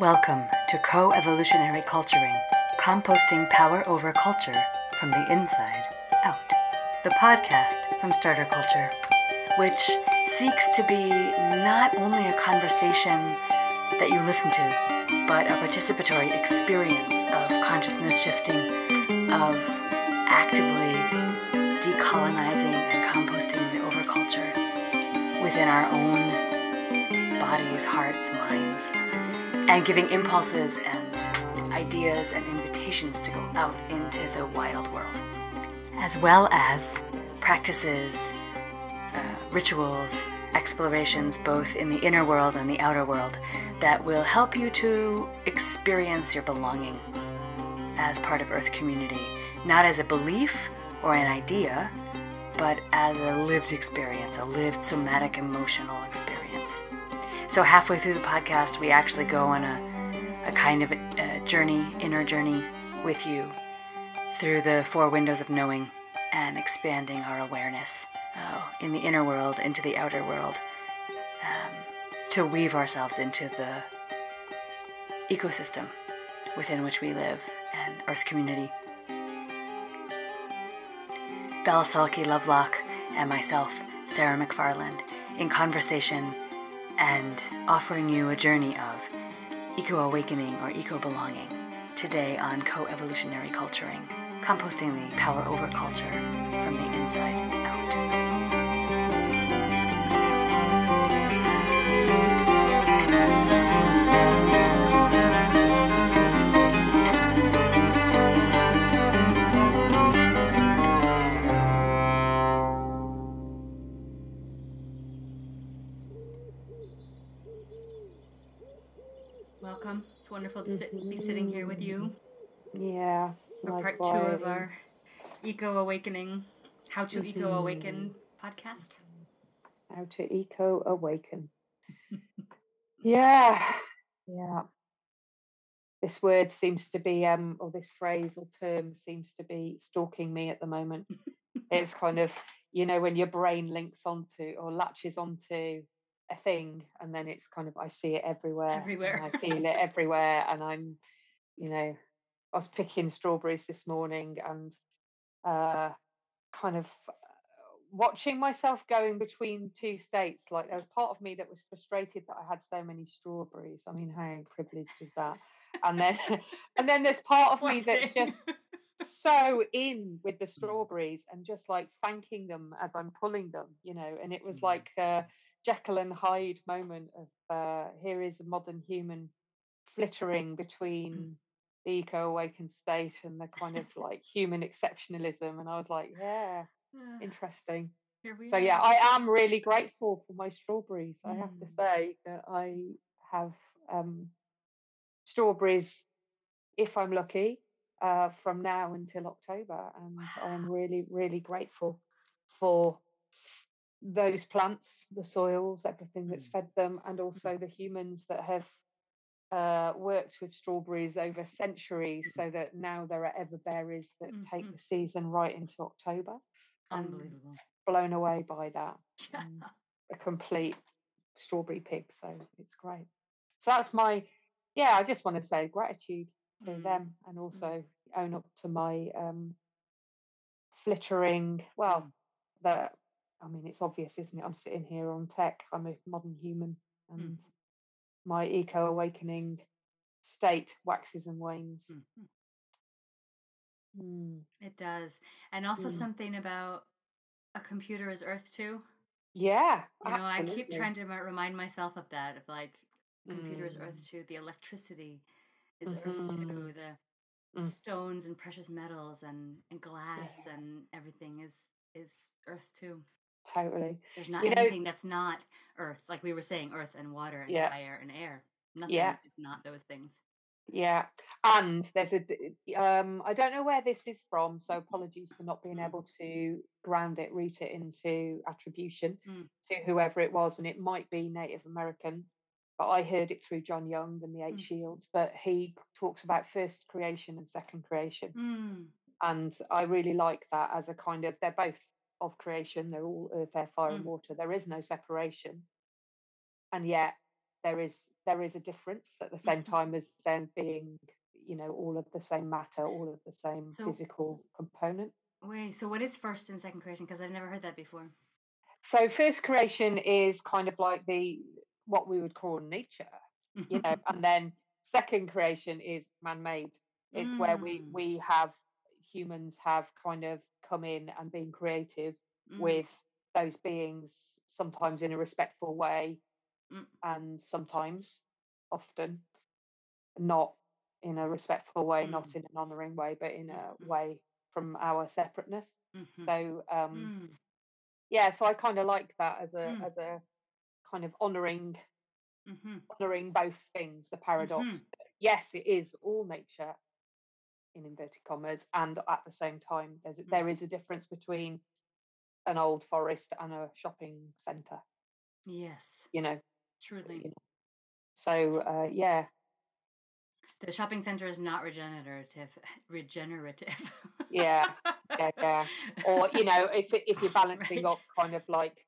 Welcome to Co-Evolutionary Culturing, Composting Power Over Culture from the Inside Out, the podcast from Starter Culture, which seeks to be not only a conversation that you listen to, but a participatory experience of consciousness shifting, of actively decolonizing and composting the overculture within our own bodies, hearts, minds, and giving impulses and ideas and invitations to go out into the wild world, as well as practices, rituals, explorations both in the inner world and the outer world that will help you to experience your belonging as part of Earth community, not as a belief or an idea, but as a lived experience, a lived somatic emotional experience. So halfway through the podcast, we actually go on a kind of a journey, inner journey with you through the four windows of knowing and expanding our awareness in the inner world, into the outer world, to weave ourselves into the ecosystem within which we live and Earth community. Bell Selkie Lovelock and myself, Sarah McFarland, in conversation and offering you a journey of eco-awakening or eco-belonging today on Co-Evolutionary Culturing, composting the power over culture from the inside out. It's wonderful to be sitting here with you. Yeah. For part two of our Eco Awakening, How to Eco Awaken podcast. How to Eco Awaken. Yeah. Yeah. This word seems to be, or this phrase or term seems to be stalking me at the moment. It's kind of, you know, when your brain links onto or latches onto a thing, and then it's kind of, I see it everywhere. I feel it everywhere, and I'm, you know, I was picking strawberries this morning and kind of watching myself going between two states. Like, there was part of me that was frustrated that I had so many strawberries. I mean, how privileged is that? And then there's part of me that's just so in with the strawberries and just like thanking them as I'm pulling them, you know. And it was like Jekyll and Hyde moment of here is a modern human flittering between the eco-awakened state and the kind of like human exceptionalism, and I was like, yeah. Interesting. So yeah, I am really grateful for my strawberries. I have to say that I have strawberries, if I'm lucky, from now until October, and I'm really, really grateful for those plants, the soils, everything that's fed them, and also the humans that have worked with strawberries over centuries, so that now there are ever berries that take the season right into October. Unbelievable. Blown away by that. A complete strawberry pig, so it's great. So that's my, I just want to say gratitude to them, and also own up to my flittering, I mean, it's obvious, isn't it? I'm sitting here on tech. I'm a modern human, and my eco-awakening state waxes and wanes. It does. And also something about a computer as Earth, too. Yeah, absolutely. I keep trying to remind myself of that, of like, computer is Earth, too. The electricity is Earth, too. The stones and precious metals and glass and everything is Earth, too. Totally. There's not anything that's not Earth. Like we were saying, Earth and water and fire and air. Nothing is not those things. Yeah. And there's a, I don't know where this is from, so apologies for not being able to ground it, root it into attribution to whoever it was. And it might be Native American, but I heard it through John Young and the Eight Shields. But he talks about first creation and second creation. And I really like that as a kind of, they're both of creation. They're all earth, air, fire, and water. There is no separation. And yet there is there is a difference at the same time as them being, you know, all of the same matter, all of the same physical component. Wait, so what is first and second creation? Because I've never heard that before. So first creation is kind of like what we would call nature, you know, and then second creation is man-made. It's where we have, humans have kind of come in and been creative with those beings, sometimes in a respectful way and sometimes, often, not in a respectful way, not in an honouring way, but in a way from our separateness. So, yeah, so I kind of like that as a kind of honouring honouring both things, the paradox. Yes, it is all nature, in inverted commas, and at the same time, there is a difference between an old forest and a shopping centre. Yes. You know. Truly. You know. So, yeah. The shopping centre is not regenerative. Yeah, yeah, yeah. Or, you know, if you're balancing up kind of like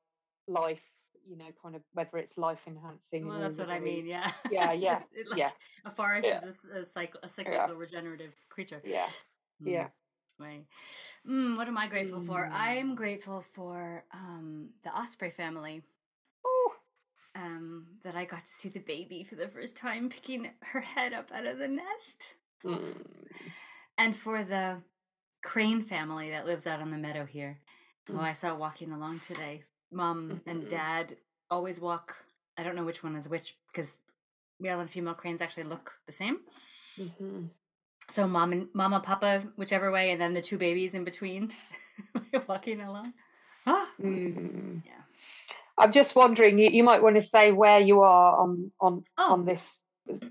life, you know, kind of whether it's life enhancing. Well, that's what I mean. Yeah. Yeah, yeah. A forest is a cyclical regenerative creature. Yeah. Yeah. Way. What am I grateful for? I'm grateful for the Osprey family. That I got to see the baby for the first time picking her head up out of the nest. And for the crane family that lives out on the meadow here, who I saw walking along today. Mom and Dad always walk. I don't know which one is which because male and female cranes actually look the same. So Mama, Papa, whichever way, and then the two babies in between walking along. Yeah. I'm just wondering, you might want to say where you are on this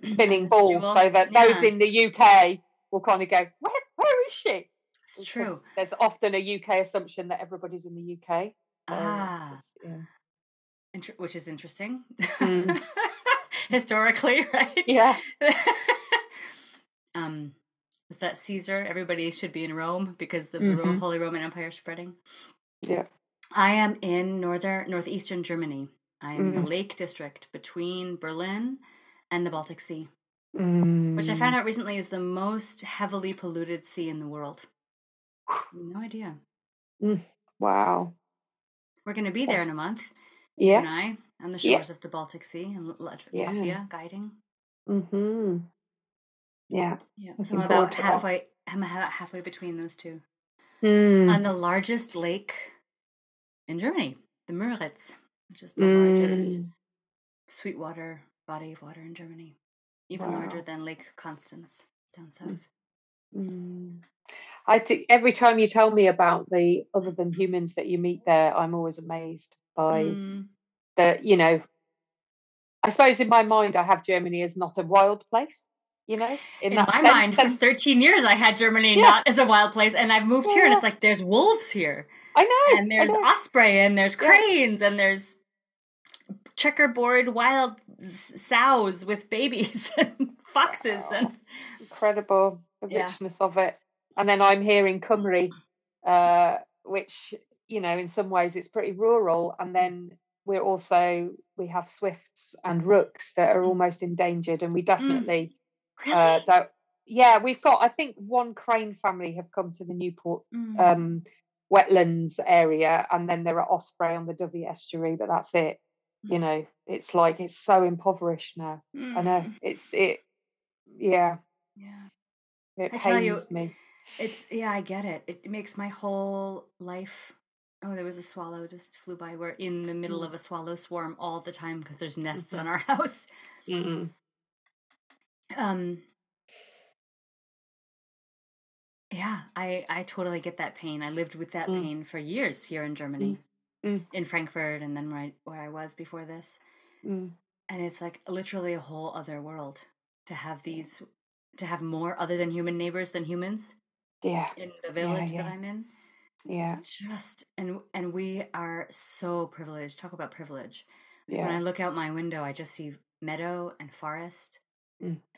spinning ball so that those in the UK will kind of go, where is she? It's true. There's often a UK assumption that everybody's in the UK. Which is interesting. Historically, right? Yeah. Is that Caesar? Everybody should be in Rome because the Holy Roman Empire is spreading. Yeah. I am in northeastern Germany. I am in the Lake District between Berlin and the Baltic Sea, which I found out recently is the most heavily polluted sea in the world. No idea. Wow. We're going to be there in a month. Yeah. You and I, on the shores of the Baltic Sea in Latvia, guiding. Yeah. Yeah. So I'm about halfway. I'm about halfway between those two. On the largest lake in Germany, the Murritz, which is the largest sweetwater body of water in Germany, even larger than Lake Constance down south. I think every time you tell me about the other than humans that you meet there, I'm always amazed by the, you know, I suppose in my mind I have Germany as not a wild place. You know, in my mind, for 13 years, I had Germany not as a wild place, and I've moved here, and it's like there's wolves here. I know, and there's osprey, and there's cranes, and there's checkerboard wild sows with babies and foxes, and incredible the richness of it. And then I'm here in Cymru, which you know, in some ways, it's pretty rural, and then we have swifts and rooks that are almost endangered, and we definitely. Really? We've got, I think, one crane family have come to the Newport wetlands area, and then there are osprey on the Dovey estuary, but that's it. You know, it's like it's so impoverished now. I know it pains me. It's I get it. It makes my whole life. Oh, there was a swallow just flew by. We're in the middle of a swallow swarm all the time because there's nests on our house. I totally get that pain. I lived with that pain for years here in Germany, in Frankfurt, and then where I was before this. And it's like literally a whole other world to have more other than human neighbors than humans. Yeah, in the village that I'm in. Yeah, and we are so privileged. Talk about privilege. Yeah. When I look out my window, I just see meadow and forest.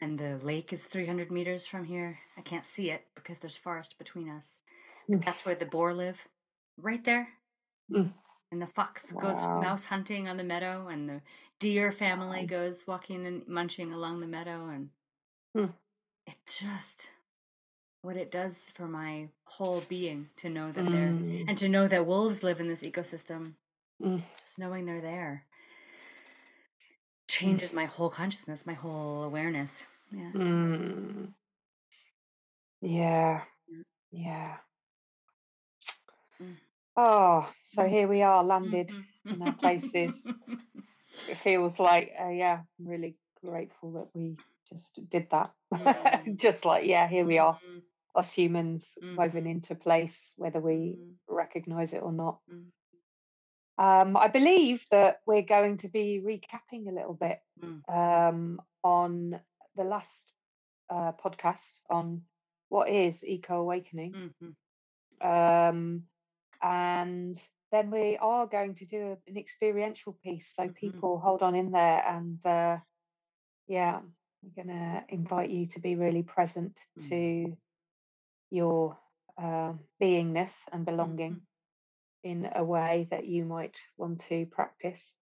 And the lake is 300 meters from here. I can't see it because there's forest between us. But that's where the boar live, right there. And the fox goes mouse hunting on the meadow, and the deer family goes walking and munching along the meadow. And it just, what it does for my whole being to know that they're, and to know that wolves live in this ecosystem, just knowing they're there changes my whole consciousness, my whole awareness. Yeah. Oh, so here we are, landed in our places. It feels like, I'm really grateful that we just did that. Just like, here we are, us humans woven into place, whether we recognise it or not. I believe that we're going to be recapping a little bit on the last podcast on what is eco-awakening. And then we are going to do an experiential piece. So people hold on in there. And I'm going to invite you to be really present to your beingness and belonging in a way that you might want to practice.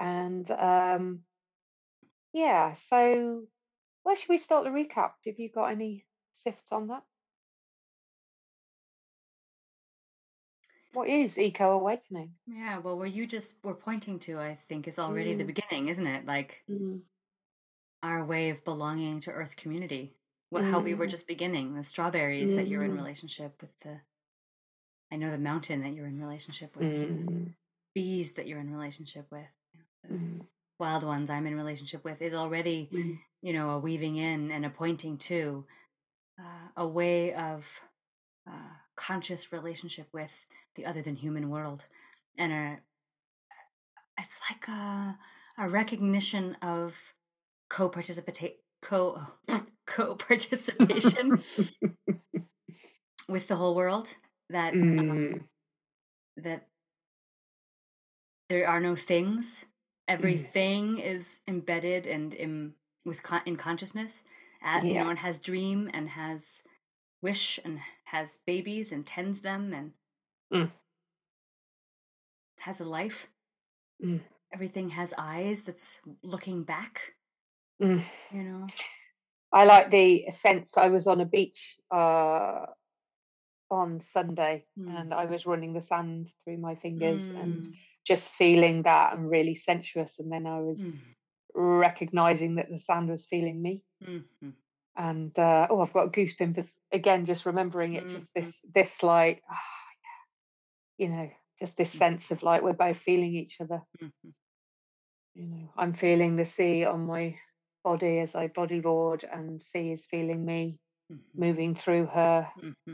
And so where should we start the recap? Have you got any sifts on that? What is eco-awakening? Yeah, well, where you just were pointing to, I think, is already the beginning, isn't it? Like our way of belonging to Earth community, how we were just beginning, the strawberries that you're in relationship with, the mountain that you're in relationship with, the bees that you're in relationship with, the wild ones I'm in relationship with, is already, a weaving in and a pointing to a way of conscious relationship with the other than human world, and it's like a recognition of co-participation with the whole world, that that there are no things, everything is embedded and in consciousness, and has dream and has wish and has babies and tends them and has a life. Everything has eyes that's looking back. I like the sense. I was on a beach on Sunday and I was running the sand through my fingers and just feeling that, and really sensuous, and then I was recognizing that the sand was feeling me. And I've got goosebumps again just remembering it. Just this like, just this sense of like we're both feeling each other. I'm feeling the sea on my body as I bodyboard, and sea is feeling me, moving through her,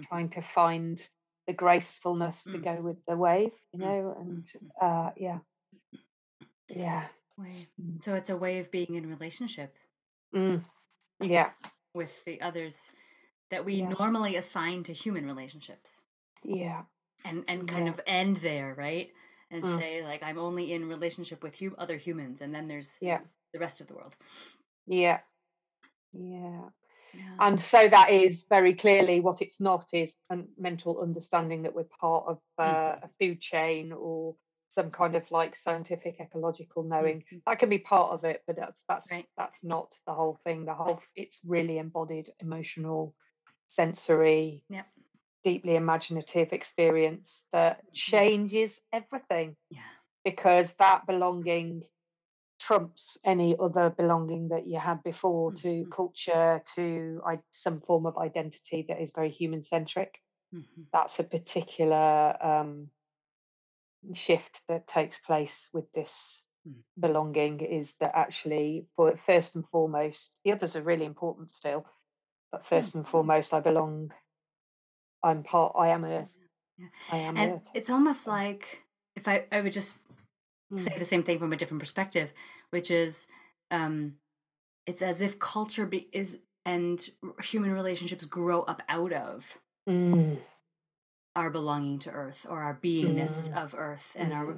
trying to find the gracefulness to go with the wave. So it's a way of being in relationship. With the others that we normally assign to human relationships. And kind of end there, right? And say, like, I'm only in relationship with other humans, and then there's the rest of the world. And so that is very clearly what it's not, is a mental understanding that we're part of a food chain or some kind of like scientific ecological knowing. That can be part of it, but that's right. That's not the whole thing. It's really embodied, emotional, sensory, deeply imaginative experience that changes everything. Because that belonging trumps any other belonging that you had before, to culture, to some form of identity that is very human centric. That's a particular shift that takes place with this belonging, is that actually, for first and foremost, the others are really important still, but first and foremost, I belong. I'm part. I am Earth. I am Earth. It's almost like if I would just say the same thing from a different perspective, which is, it's as if culture and human relationships grow up out of our belonging to Earth, or our beingness of Earth, and our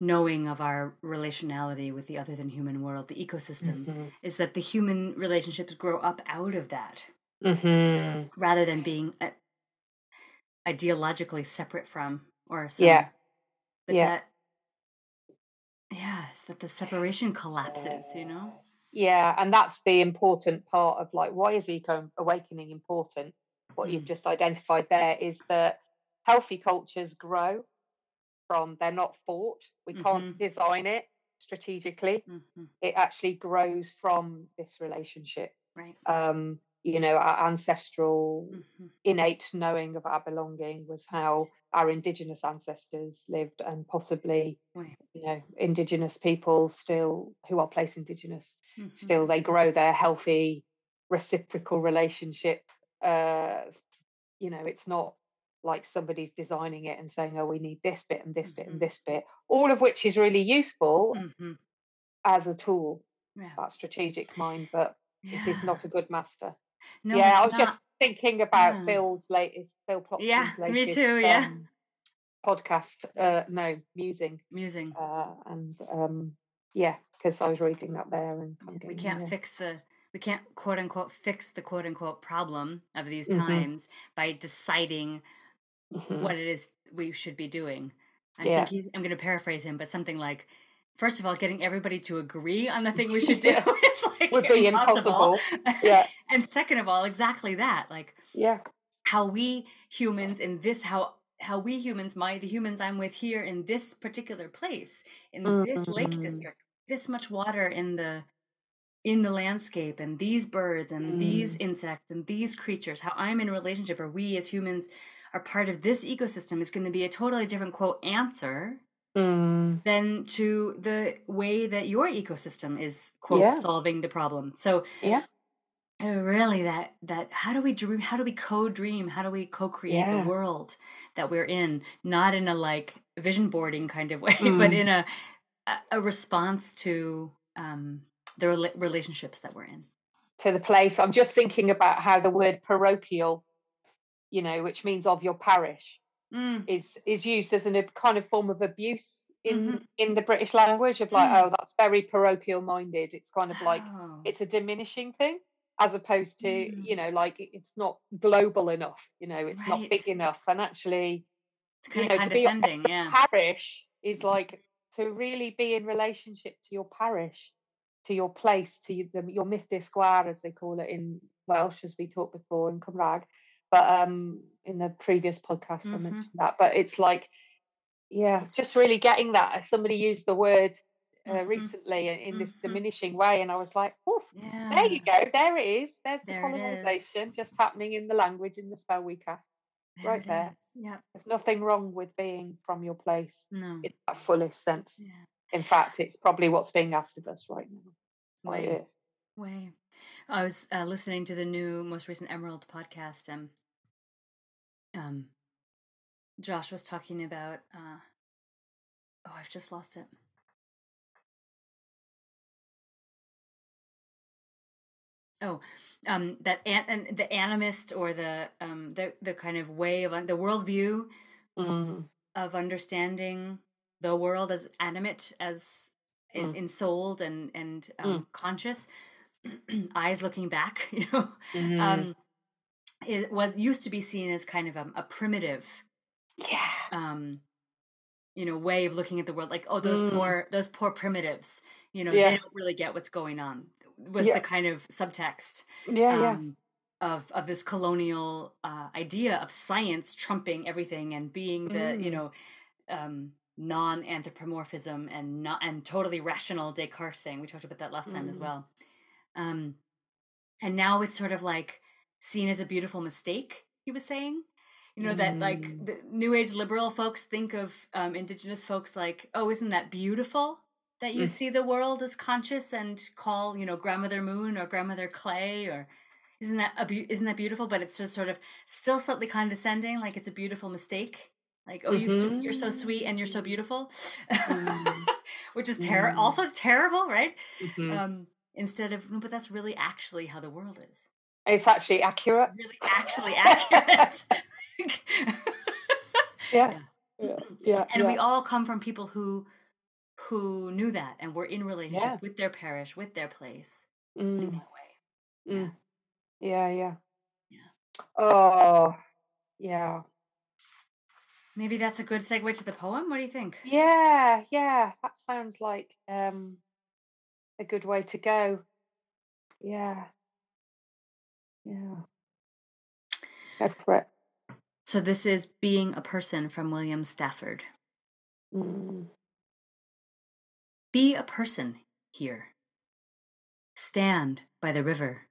knowing of our relationality with the other than human world, the ecosystem, is that the human relationships grow up out of that, rather than being ideologically separate from or aside. But that Yeah, it's that the separation collapses, you know? Yeah, and that's the important part of, like, why is eco-awakening important? What you've just identified there is that healthy cultures grow from, they're not fought. We can't design it strategically. It actually grows from this relationship. Right. You know, our ancestral innate knowing of our belonging was how our Indigenous ancestors lived, and possibly, you know, Indigenous people still who are place Indigenous, still they grow their healthy, reciprocal relationship. You know, it's not like somebody's designing it and saying, oh, we need this bit and this bit and this bit, all of which is really useful as a tool, that strategic mind, but it is not a good master. No, yeah, I was just thinking about Bill Plotkin's latest, me too, podcast, musing. Yeah, because I was reading that there, and we can't fix the, we can't quote unquote fix the quote unquote problem of these times by deciding what it is we should be doing. I think I'm going to paraphrase him, but something like, first of all, getting everybody to agree on the thing we should do is like would be impossible. Yeah. And second of all, exactly that. Like, how we humans in this, how we humans, the humans I'm with here in this particular place, in this lake district, this much water in the landscape, and these birds and these insects and these creatures, how I'm in a relationship, or we as humans are part of this ecosystem, is going to be a totally different quote answer than to the way that your ecosystem is quote solving the problem. So really that how do we dream, how do we co-dream, how do we co-create the world that we're in, not in a like vision boarding kind of way, but in a response to the relationships that we're in. To the place. I'm just thinking about how the word parochial, you know, which means of your parish, is used as a kind of form of abuse in the British language of like, oh, that's very parochial minded. It's kind of like, it's a diminishing thing, as opposed to, you know, like it's not global enough, you know, it's not big enough. And actually, it's kind of condescending, to be your parish is like to really be in relationship to your parish, to your place, to your Mithde Square, as they call it in Welsh, as we talked before in Cymraeg. But in the previous podcast, I mentioned that. But it's like, yeah, just really getting that. Somebody used the word recently in this diminishing way. And I was like, oof, there you go. There it is. There's the colonisation just happening in the language, in the spell we cast. Right there. Yeah. There's nothing wrong with being from your place in that fullest sense. Yeah. In fact, it's probably what's being asked of us right now. Way. I was listening to the most recent Emerald podcast, and Josh was talking about, I've just lost it. That the animist, or the kind of way of the worldview of understanding the world as animate, as ensouled and conscious, eyes looking back, you know, it used to be seen as kind of a primitive, you know, way of looking at the world. Like, oh, those poor primitives, you know, they don't really get what's going on. Was the kind of subtext, of this colonial idea of science trumping everything and being the you know. Non-anthropomorphism and totally rational Descartes thing. We talked about that last time as well. And now it's sort of like seen as a beautiful mistake, he was saying. You know, that like the New Age liberal folks think of Indigenous folks like, oh, isn't that beautiful that you see the world as conscious and call, you know, Grandmother Moon or Grandmother Clay, or isn't that beautiful? But it's just sort of still slightly condescending, like it's a beautiful mistake. Like, oh, you're so sweet and you're so beautiful, which is also terrible, right? Instead of, but that's really actually how the world is. It's actually accurate. It's really actually accurate. And we all come from people who knew that and were in relationship with their parish, with their place, in that way. Yeah. Oh, yeah. Maybe that's a good segue to the poem. What do you think? Yeah. That sounds like a good way to go. Yeah. Go for it. So this is Being a Person from William Stafford. Mm. Be a person here. Stand by the river.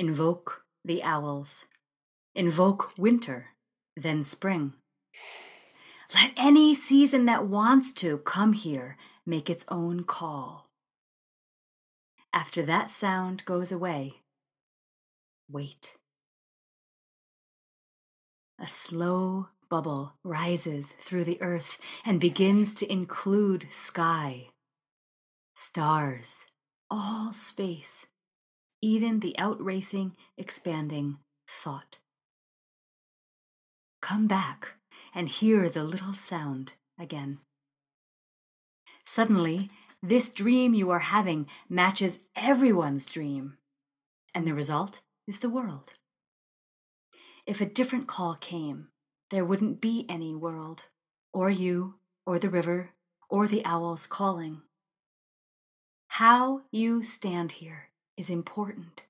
Invoke the owls. Invoke winter, then spring. Let any season that wants to come here make its own call. After that sound goes away, wait. A slow bubble rises through the earth and begins to include sky, stars, all space, even the outracing, expanding thought. Come back and hear the little sound again. Suddenly, this dream you are having matches everyone's dream, and the result is the world. If a different call came, there wouldn't be any world, or you, or the river, or the owls calling. How you stand here is important.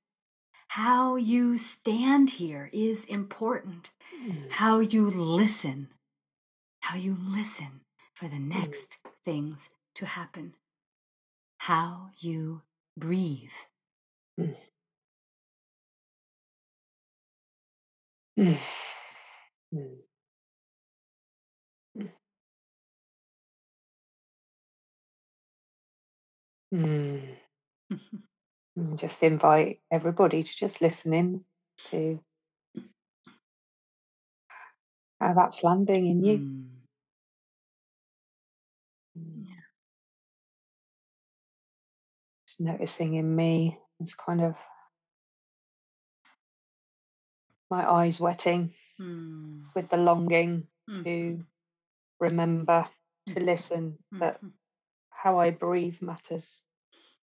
How you stand here is important. How you listen. How you listen for the next things to happen. How you breathe. Just invite everybody to just listen in to how that's landing in you. Just noticing in me, it's kind of my eyes wetting with the longing to remember, to listen, that how I breathe matters.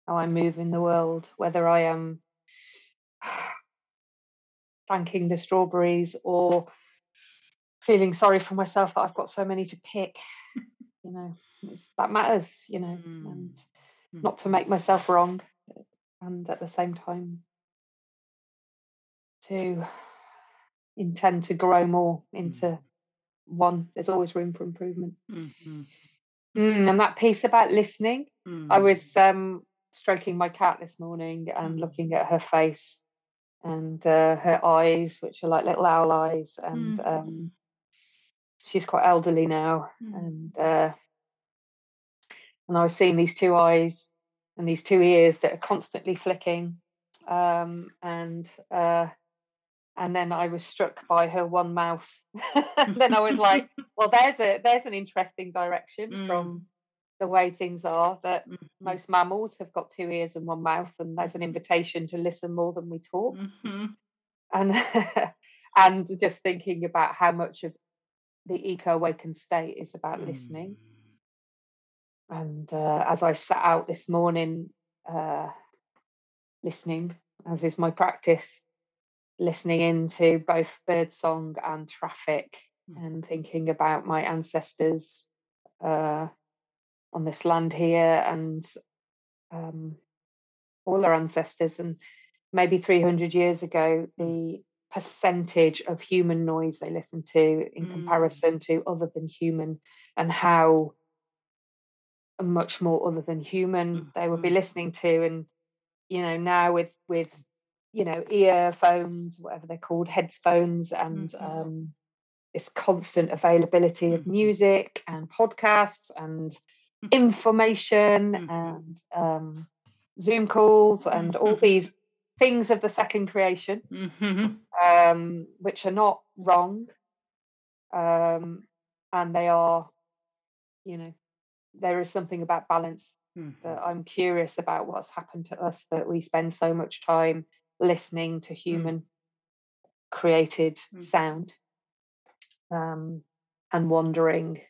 How I move in the world, whether I am thanking the strawberries or feeling sorry for myself that I've got so many to pick, that matters, and not to make myself wrong, and at the same time to intend to grow more into one. There's always room for improvement. And that piece about listening, I was stroking my cat this morning and looking at her face and her eyes, which are like little owl eyes, and she's quite elderly now, and I was seeing these two eyes and these two ears that are constantly flicking, and then I was struck by her one mouth. And then I was like, well, there's an interesting direction from the way things are, that most mammals have got two ears and one mouth, and there's an invitation to listen more than we talk. And just thinking about how much of the eco-awakened state is about listening. And as I sat out this morning, listening, as is my practice, listening into both bird song and traffic, and thinking about my ancestors on this land here, and all our ancestors, and maybe 300 years ago, the percentage of human noise they listened to in comparison to other than human, and how much more other than human they would be listening to. And now with earphones, whatever they're called, headphones, and this constant availability of music and podcasts and information and Zoom calls and all these things of the second creation, which are not wrong, and they are, there is something about balance that I'm curious about what's happened to us, that we spend so much time listening to human created sound, and wandering,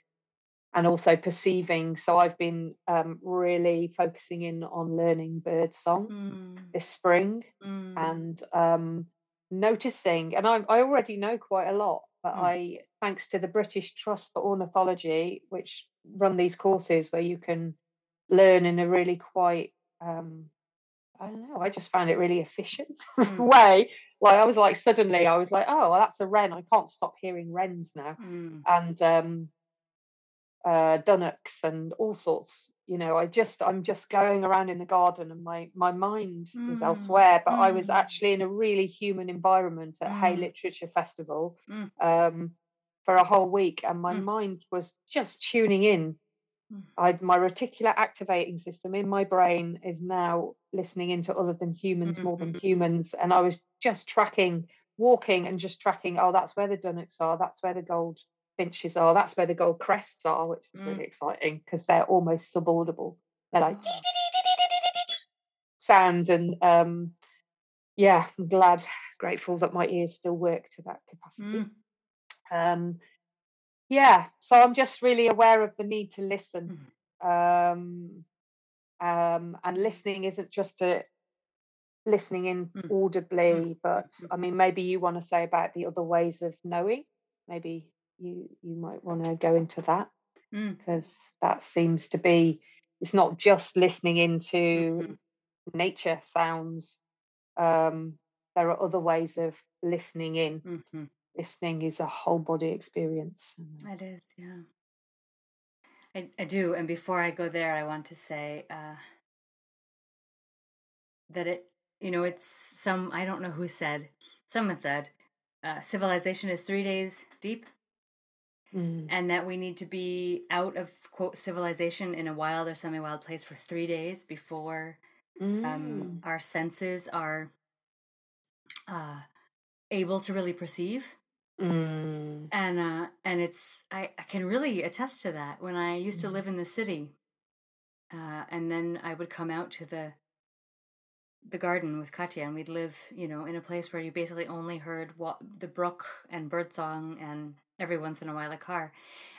and also perceiving. So I've been really focusing in on learning bird song this spring, and noticing, and I already know quite a lot, but I thanks to the British Trust for Ornithology, which run these courses where you can learn in a really quite, I don't know, I just found it really efficient way. Like I was like, suddenly I was like, oh, well, that's a wren. I can't stop hearing wrens now. And dunnocks and all sorts. You know, I'm just going around in the garden and my mind is elsewhere. But I was actually in a really human environment at Hay Literature Festival for a whole week, and my mind was just tuning in. My reticular activating system in my brain is now listening into other than humans, more than humans, and I was just walking and tracking, oh, that's where the dunnocks are, that's where the gold finches are, that's where the gold crests are, which is really exciting because they're almost subaudible. They're like sound, and yeah, I'm grateful that my ears still work to that capacity. Yeah, so I'm just really aware of the need to listen. And listening isn't just listening in audibly, but I mean, maybe you want to say about the other ways of knowing. Maybe you might want to go into that, because that seems to be, it's not just listening into nature sounds. There are other ways of listening in. Listening is a whole body experience. It is, yeah. I do. And before I go there, I want to say that I don't know who said, someone said, civilization is 3 days deep, and that we need to be out of, quote, civilization in a wild or semi-wild place for 3 days before our senses are able to really perceive. And it's, I can really attest to that. When I used to live in the city, and then I would come out to the garden with Katya, and we'd live, in a place where you basically only heard the brook and birdsong, and every once in a while a car.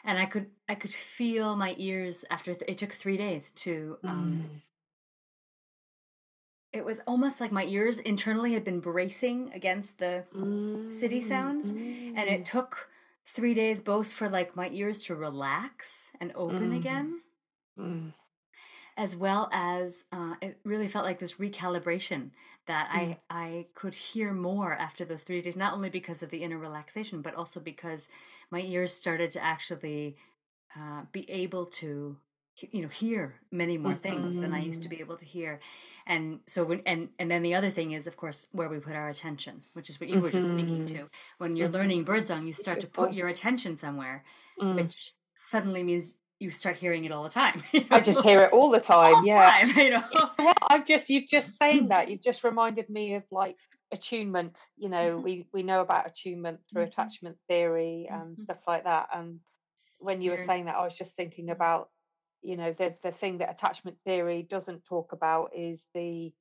And I could feel my ears after it took 3 days to. It was almost like my ears internally had been bracing against the city sounds. And it took 3 days both for like my ears to relax and open again, as well as it really felt like this recalibration that I could hear more after those 3 days, not only because of the inner relaxation, but also because my ears started to actually be able to hear many more things than I used to be able to hear. And so then the other thing is, of course, where we put our attention, which is what you were just speaking to. When you're learning birdsong, you start to put your attention somewhere, which suddenly means you start hearing it all the time. I just hear it all the time. You've just saying that, you've just reminded me of like attunement. We know about attunement through attachment theory and stuff like that. And when you were saying that, I was just thinking about the thing that attachment theory doesn't talk about is the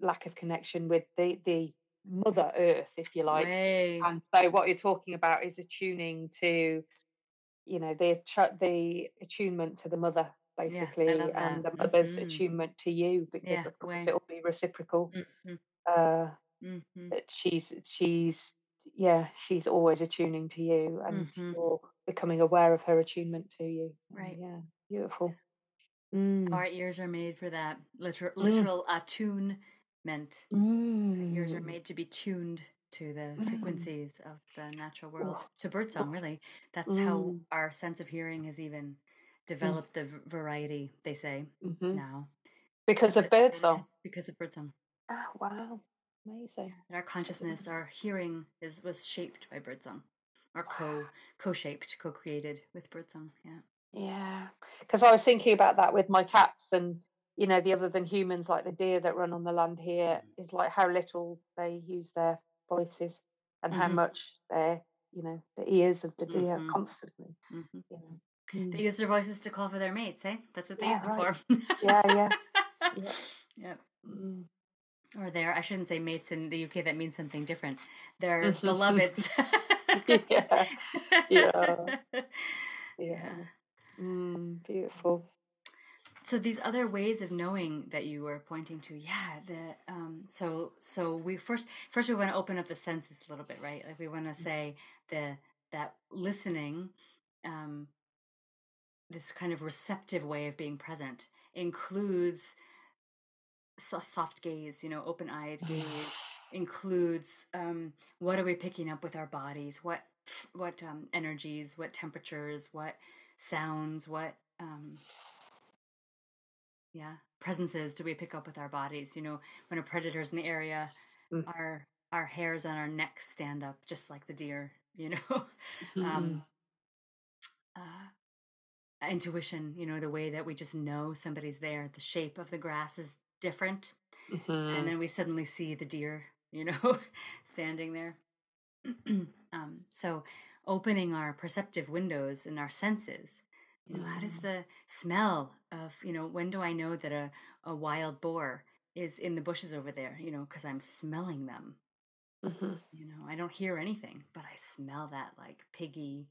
lack of connection with the Mother Earth, if you like. Right. And so what you're talking about is attuning to, the attunement to the mother, basically, and the mother's attunement to you, because of course it will be reciprocal. That she's always attuning to you, and you're becoming aware of her attunement to you. Right. Yeah. Beautiful. Our ears are made for that literal attunement. Our ears are made to be tuned to the frequencies of the natural world, to birdsong, really. That's how our sense of hearing has even developed the variety, they say, now. Because of birdsong. Because of birdsong. Oh, wow. Amazing. And our consciousness, our hearing was shaped by birdsong. Or co-shaped, co-created with birdsong, yeah. Because I was thinking about that with my cats, and the other than humans, like the deer that run on the land here, is like how little they use their voices, and how much they're, the ears of the deer constantly. They use their voices to call for their mates, eh? That's what they use them for. Or I shouldn't say mates in the UK. That means something different. They're beloveds. Beautiful. So these other ways of knowing that you were pointing to, so we first we want to open up the senses a little bit, right? Like we want to say the that listening, this kind of receptive way of being present, includes soft gaze, you know, open-eyed gaze, includes what are we picking up with our bodies, what energies, what temperatures, what sounds, what presences do we pick up with our bodies. You know, when a predator's in the area, our hairs on our neck stand up just like the deer, you know. Intuition, you know, the way that we just know somebody's there. The shape of the grass is different, and then we suddenly see the deer, you know, standing there. So opening our perceptive windows and our senses, you know, how does the smell of, you know, when do I know that a wild boar is in the bushes over there, you know, because I'm smelling them. You know, I don't hear anything, but I smell that like piggy,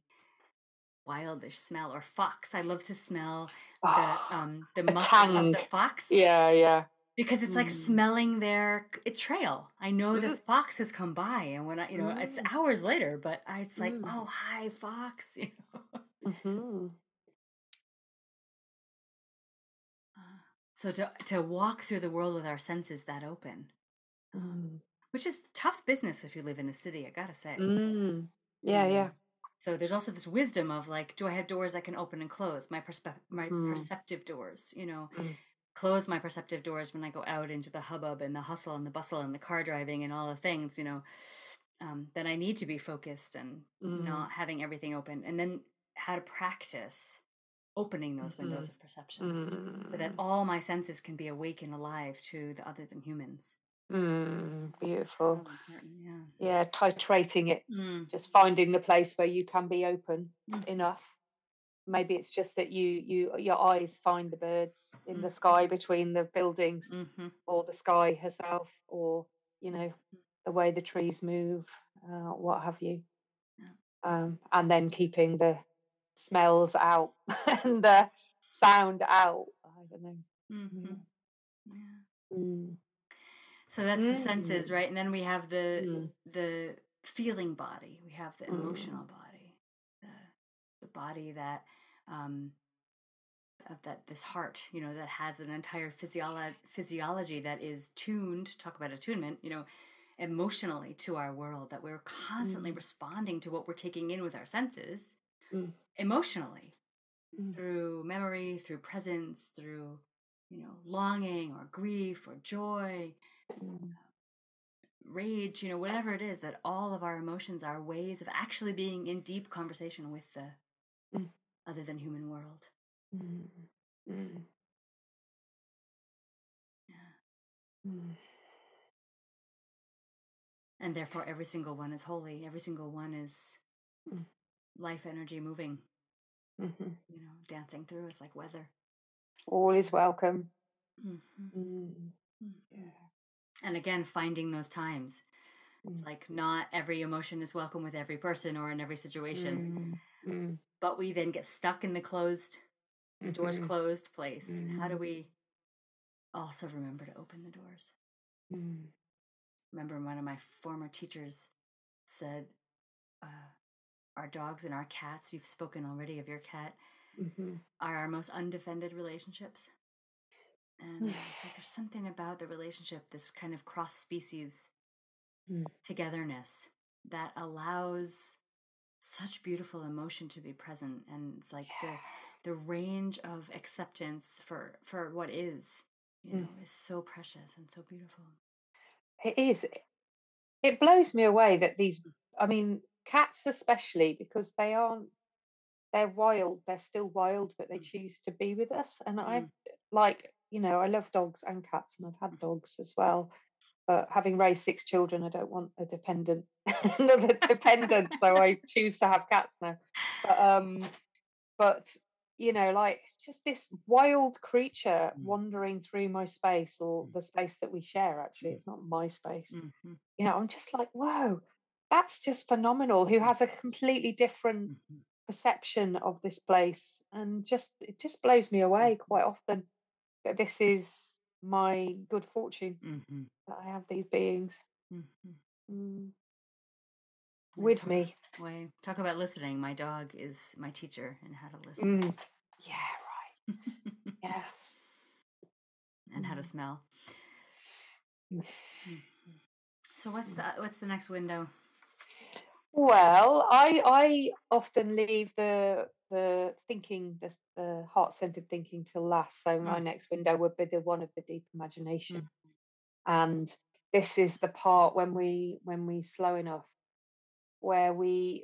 wildish smell. Or fox. I love to smell the muscle of the fox. Yeah, yeah. Because it's like smelling their trail. I know the fox has come by, and when I, you know, it's hours later, but it's like, oh, hi, fox. You know. So to walk through the world with our senses that open, which is tough business if you live in the city, I gotta say. Yeah. So there's also this wisdom of like, do I have doors I can open and close? My perceptive doors, you know. Close my perceptive doors when I go out into the hubbub and the hustle and the bustle and the car driving and all the things, you know, then I need to be focused and not having everything open. And then how to practice opening those windows of perception so that all my senses can be awake and alive to the other than humans. Beautiful. So yeah, titrating it, just finding the place where you can be open enough. Maybe it's just that your eyes find the birds in the sky between the buildings, or the sky herself, or, you know, the way the trees move, what have you. And then keeping the smells out and the sound out. I don't know. So that's the senses, right? And then we have the feeling body. We have the emotional body, the body that this heart, you know, that has an entire physiology that is tuned. Talk about attunement, you know, emotionally to our world, that we're constantly responding to what we're taking in with our senses, emotionally, through memory, through presence, through, you know, longing or grief or joy, rage, you know, whatever it is. That all of our emotions are ways of actually being in deep conversation with the other than human world. And therefore every single one is holy, every single one is life energy moving, you know, dancing through us like weather. All is welcome. Yeah. And again, finding those times. Like, not every emotion is welcome with every person or in every situation. But we then get stuck in the closed, the doors closed place. How do we also remember to open the doors? Remember, one of my former teachers said, our dogs and our cats, you've spoken already of your cat, are our most undefended relationships. And it's like there's something about the relationship, this kind of cross-species togetherness that allows such beautiful emotion to be present. And it's like the range of acceptance for what is, you know, is so precious and so beautiful. It is. It blows me away that these, I mean, cats especially, because they aren't, they're wild, they're still wild, but they choose to be with us. And I like, you know, I love dogs and cats, and I've had dogs as well. But having raised 6 children, I don't want another dependent, so I choose to have cats now. But you know, like just this wild creature wandering through my space, or the space that we share. Actually, it's not my space. You know, I'm just like, whoa, that's just phenomenal. Who has a completely different perception of this place, and just it just blows me away quite often. But this is my good fortune that I have these beings. with me. Wow. Talk about listening. My dog is my teacher in how to listen. Mm. Yeah, right. Yeah. And how to smell. So what's the next window? Well, I often leave the thinking, the heart-centered thinking till last. So my next window would be the one of the deep imagination. Mm. And this is the part when we slow enough, where we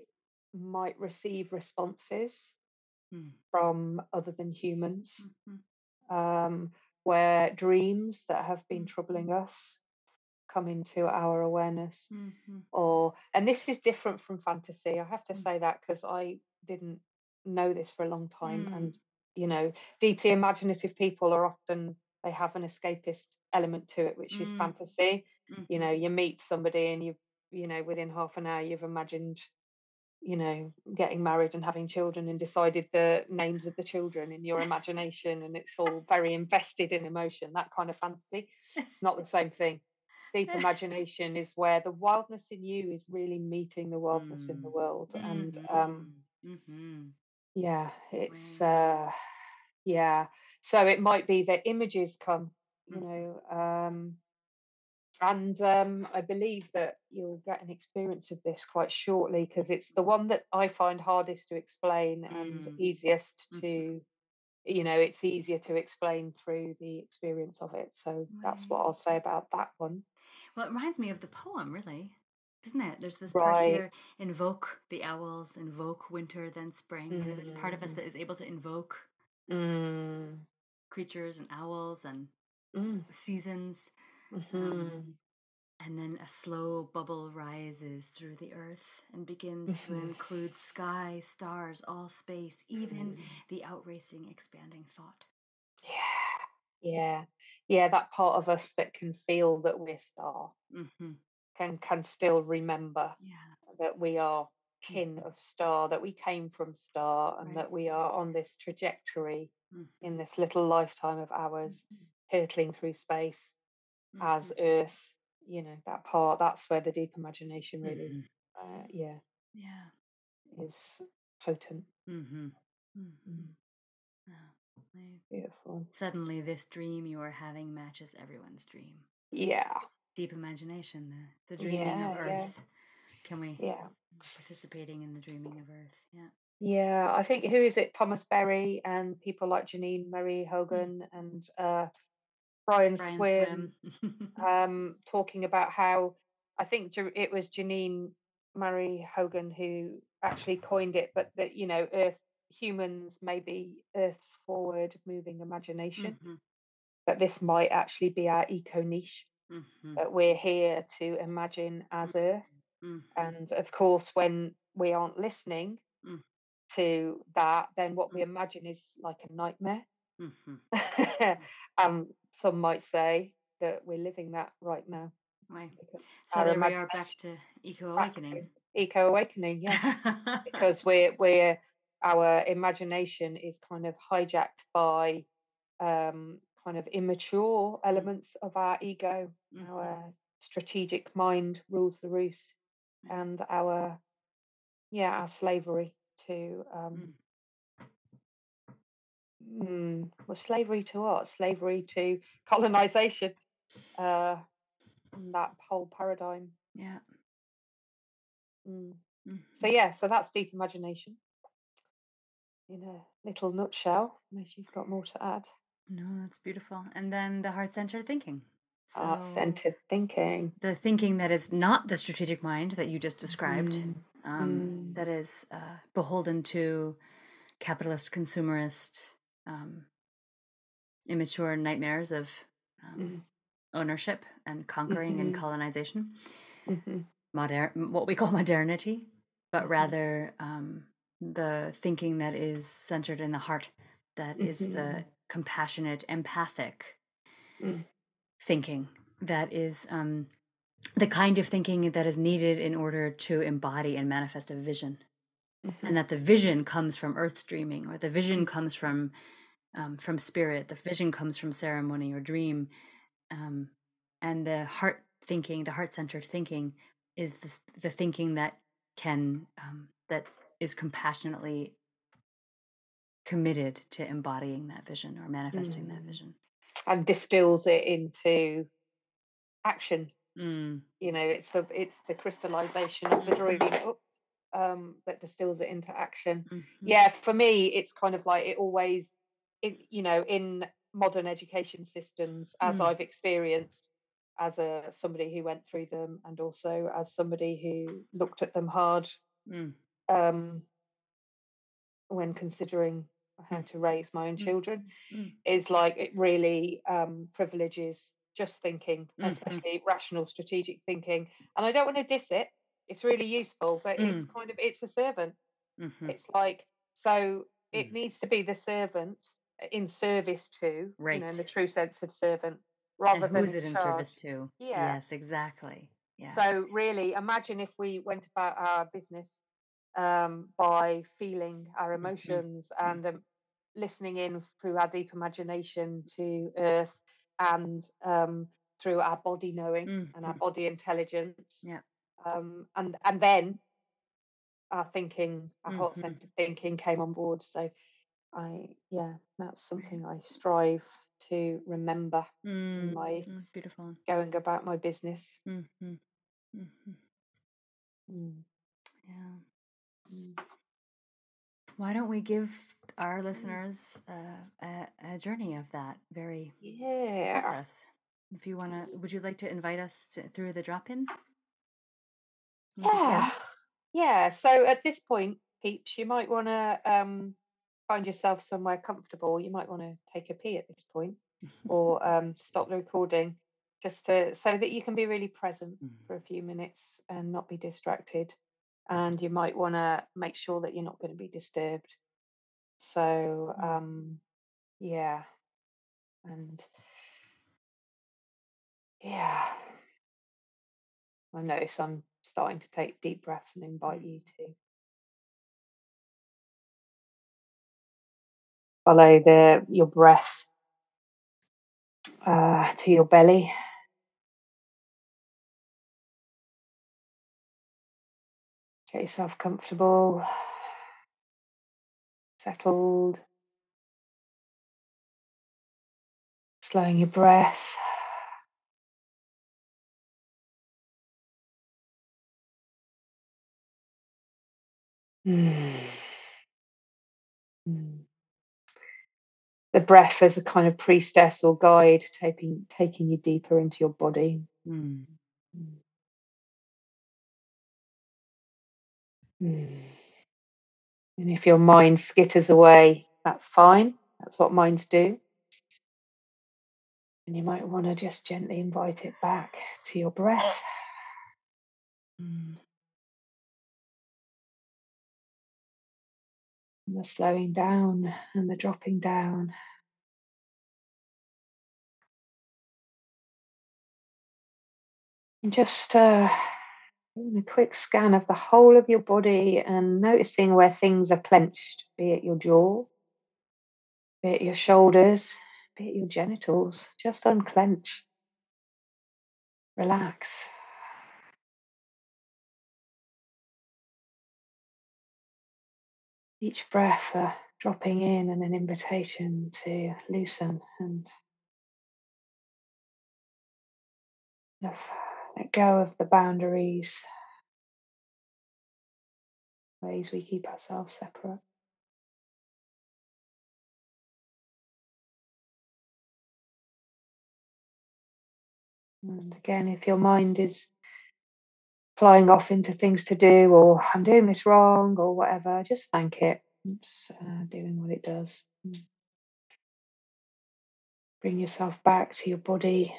might receive responses from other than humans, where dreams that have been troubling us come into our awareness, and this is different from fantasy. I have to say that, because I didn't know this for a long time, and you know, deeply imaginative people are often, they have an escapist element to it, which is fantasy. You know, you meet somebody and you know, within half an hour you've imagined, you know, getting married and having children, and decided the names of the children in your imagination, and it's all very invested in emotion. That kind of fantasy, it's not the same thing. Deep imagination is where the wildness in you is really meeting the wildness in the world, and yeah, it's yeah. So it might be that images come, you know, and I believe that you'll get an experience of this quite shortly, because it's the one that I find hardest to explain and easiest to, you know, it's easier to explain through the experience of it. So that's what I'll say about that one. Well, it reminds me of the poem, really, doesn't it? There's this part here, invoke the owls, invoke winter, then spring. You know, there's part of us that is able to invoke creatures and owls and seasons. And then a slow bubble rises through the earth and begins to include sky, stars, all space, even the outracing, expanding thought. Yeah, that part of us that can feel that we're a star, can still remember that we are kin of star, that we came from star, and that we are on this trajectory in this little lifetime of ours, hurtling through space as earth. You know, that part, that's where the deep imagination really is potent. Oh, beautiful. Suddenly this dream you are having matches everyone's dream. Deep imagination, the dreaming of earth. Can we participating in the dreaming of earth? I think, who is it, Thomas Berry and people like Janine Marie Hogan and Brian Swim talking about how, I think it was Janine Marie Hogan who actually coined it, but that, you know, Earth, humans, maybe Earth's forward moving imagination, but this might actually be our eco-niche, that we're here to imagine as Earth. And of course, when we aren't listening to that, then what we imagine is like a nightmare. Some might say that we're living that right now. Right. So there we are, back to eco-awakening. Eco-awakening, yeah. Because we're our imagination is kind of hijacked by kind of immature elements of our ego. Our strategic mind rules the roost, and our slavery to was slavery to what? Slavery to colonization, that whole paradigm. So that's deep imagination in a little nutshell, unless you've got more to add. No, that's beautiful. And then the heart-centered thinking. So heart-centered thinking, the thinking that is not the strategic mind that you just described, that is beholden to capitalist, consumerist, immature nightmares of ownership and conquering and colonization, what we call modernity, but rather the thinking that is centered in the heart, that is the compassionate, empathic thinking, that is the kind of thinking that is needed in order to embody and manifest a vision. And that the vision comes from earth's dreaming, or the vision comes from spirit, the vision comes from ceremony or dream. And the heart thinking, the heart-centered thinking is the thinking that can, that is compassionately committed to embodying that vision or manifesting that vision. And distills it into action. You know, it's the crystallization of the dream that distills it into action. Yeah, for me, it's kind of like it always, in modern education systems, as I've experienced as somebody who went through them, and also as somebody who looked at them hard when considering how to raise my own children, is like it really privileges just thinking, especially rational strategic thinking. And I don't want to diss it, it's really useful, but it's kind of, it's a servant. It's like, so it needs to be the servant in service to, right, in the true sense of servant, rather than who's it in service to. Yeah. Yes, exactly. Yeah. So really, imagine if we went about our business by feeling our emotions and listening in through our deep imagination to earth, and through our body knowing and our body intelligence, and then our thinking, our heart centered thinking came on board. So that's something I strive to remember in my beautiful going about my business. Why don't we give our listeners a journey of that very process? If you want to, would you like to invite us through the drop-in? Yeah. So at this point, peeps, you might want to find yourself somewhere comfortable. You might want to take a pee at this point, or stop the recording, just so that you can be really present for a few minutes and not be distracted. And you might want to make sure that you're not going to be disturbed. So, I notice I'm starting to take deep breaths and invite you to follow your breath to your belly. Get yourself comfortable, settled, slowing your breath. The breath is a kind of priestess or guide, taking you deeper into your body. And if your mind skitters away, that's fine. That's what minds do. And you might want to just gently invite it back to your breath. And the slowing down and the dropping down. And just doing a quick scan of the whole of your body and noticing where things are clenched, be it your jaw, be it your shoulders, be it your genitals. Just unclench. Relax. Each breath dropping in and an invitation to loosen and let go of the boundaries, ways we keep ourselves separate. And again, if your mind is flying off into things to do, or I'm doing this wrong, or whatever, just thank it. It's doing what it does. Bring yourself back to your body.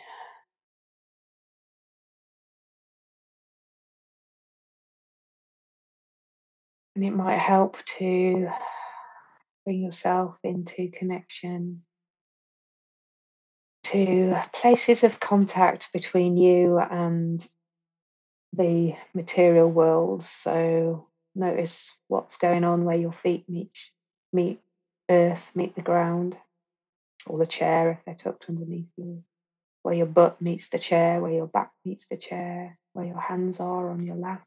And it might help to bring yourself into connection to places of contact between you and the material world. So notice what's going on where your feet meet earth, meet the ground, or the chair if they're tucked underneath you, where your butt meets the chair, where your back meets the chair, where your hands are on your lap,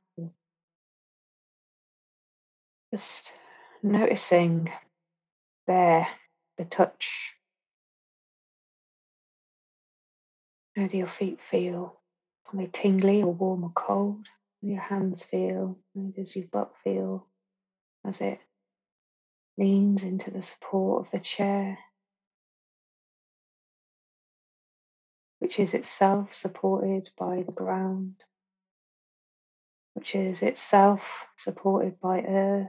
Just noticing there, the touch. How do your feet feel? Are they tingly or warm or cold? How do your hands feel? How does your butt feel as it leans into the support of the chair, which is itself supported by the ground, which is itself supported by earth?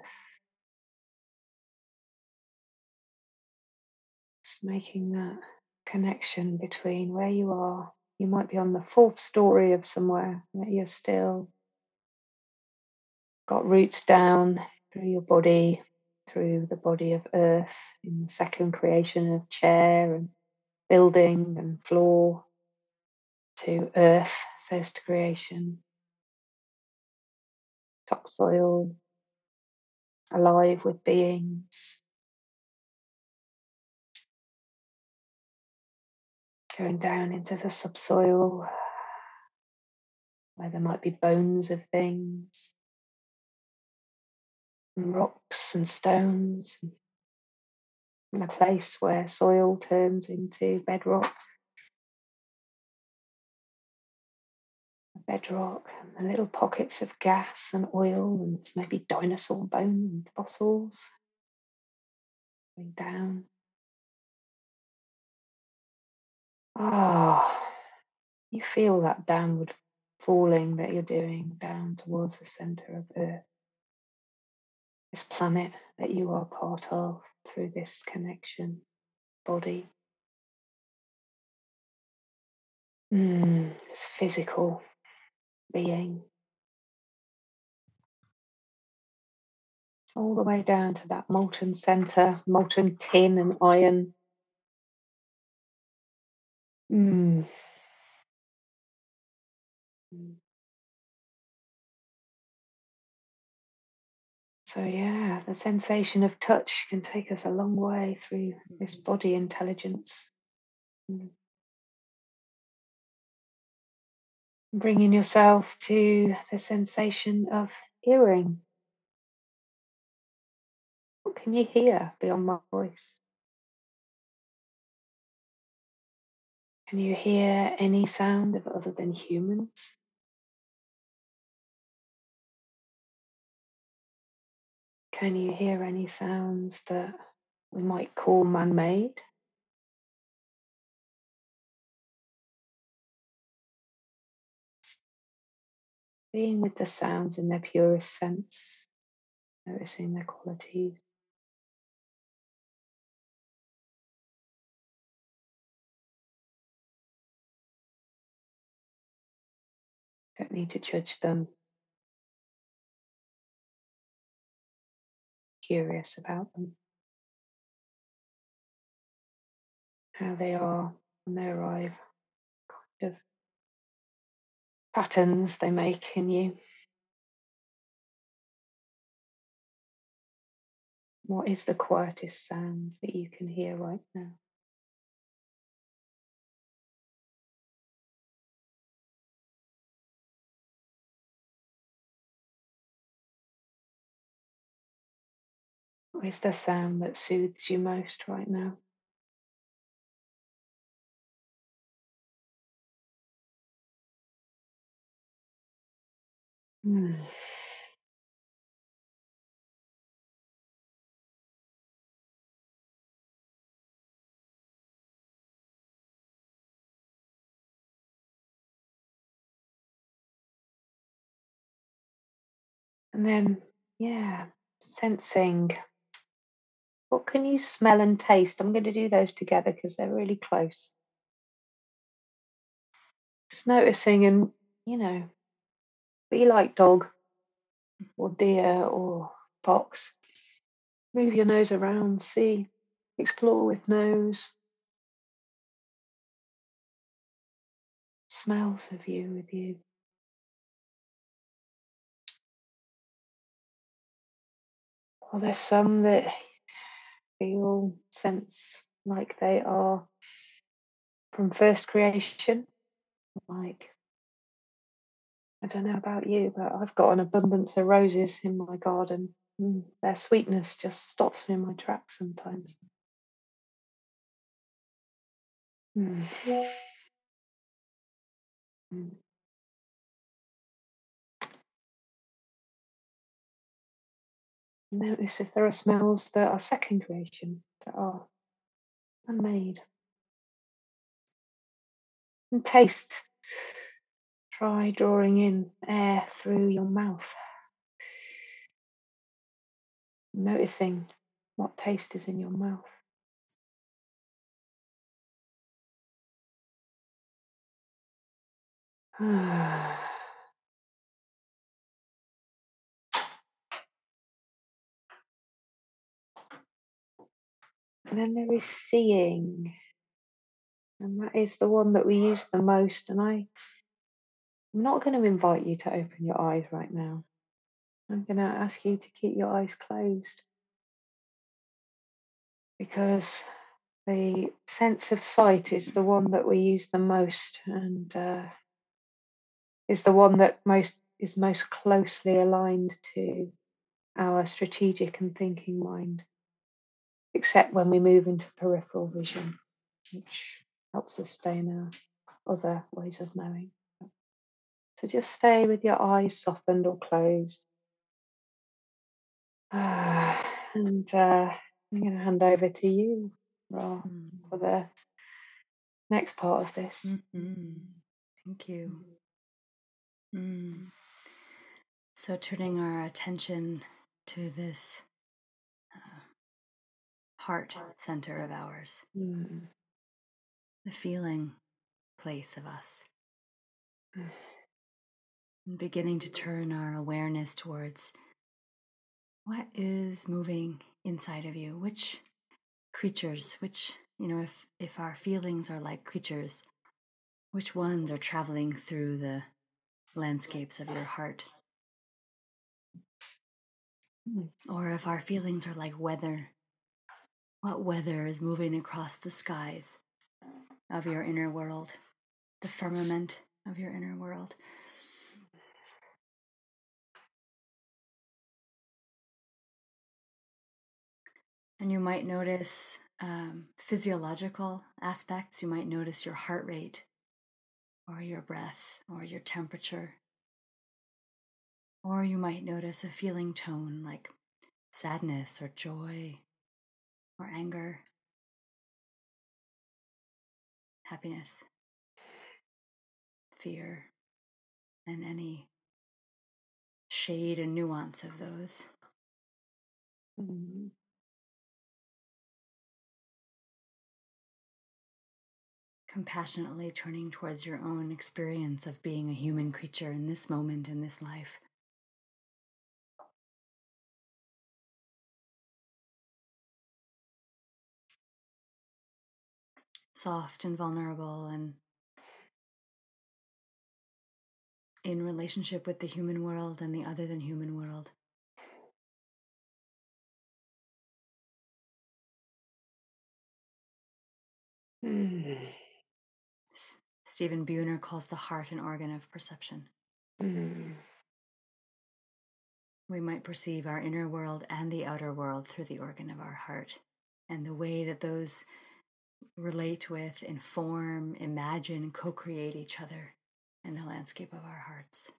Just making that connection between where you are. You might be on the fourth story of somewhere, but you're still got roots down through your body, through the body of earth, in the second creation of chair and building and floor, to earth, first creation, topsoil, alive with beings. Going down into the subsoil, where there might be bones of things, and rocks and stones, and a place where soil turns into bedrock. Bedrock and the little pockets of gas and oil and maybe dinosaur bone and fossils going down. Ah, you feel that downward falling that you're doing down towards the center of Earth, this planet that you are part of through this connection, body. It's physical being, all the way down to that molten center, molten tin and iron. So yeah, the sensation of touch can take us a long way through this body intelligence. Bringing yourself to the sensation of hearing. What can you hear beyond my voice? Can you hear any sound other than humans? Can you hear any sounds that we might call man-made? Being with the sounds in their purest sense, noticing their qualities. Don't need to judge them. Curious about them. How they are when they arrive, kind of patterns they make in you. What is the quietest sound that you can hear right now? What is the sound that soothes you most right now? And then, yeah, sensing. What can you smell and taste? I'm going to do those together because they're really close. Just noticing and, be like dog or deer or fox. Move your nose around, see, explore with nose. Smells of you with you. Well, there's some that feel, sense like they are from first creation, like, I don't know about you, but I've got an abundance of roses in my garden Their sweetness just stops me in my tracks sometimes. Notice if there are smells that are second creation, that are unmade. And taste. Try drawing in air through your mouth. Noticing what taste is in your mouth. And then there is seeing, and that is the one that we use the most. And I'm not going to invite you to open your eyes right now. I'm going to ask you to keep your eyes closed, because the sense of sight is the one that we use the most, and is the one that is most closely aligned to our strategic and thinking mind, except when we move into peripheral vision, which helps us stay in our other ways of knowing. So just stay with your eyes softened or closed. I'm going to hand over to you, Ra, for the next part of this. Thank you. So turning our attention to this heart center of ours, the feeling place of us, and beginning to turn our awareness towards what is moving inside of you, which creatures, which, you know, if our feelings are like creatures, which ones are traveling through the landscapes of your heart? Or if our feelings are like weather, what weather is moving across the skies of your inner world, the firmament of your inner world? And you might notice physiological aspects. You might notice your heart rate, or your breath, or your temperature. Or you might notice a feeling tone like sadness, or joy, or anger, happiness, fear, and any shade and nuance of those. Compassionately turning towards your own experience of being a human creature in this moment, in this life. Soft and vulnerable, and in relationship with the human world and the other than human world. Stephen Buhner calls the heart an organ of perception. We might perceive our inner world and the outer world through the organ of our heart, and the way that those relate with, inform, imagine, co-create each other in the landscape of our hearts.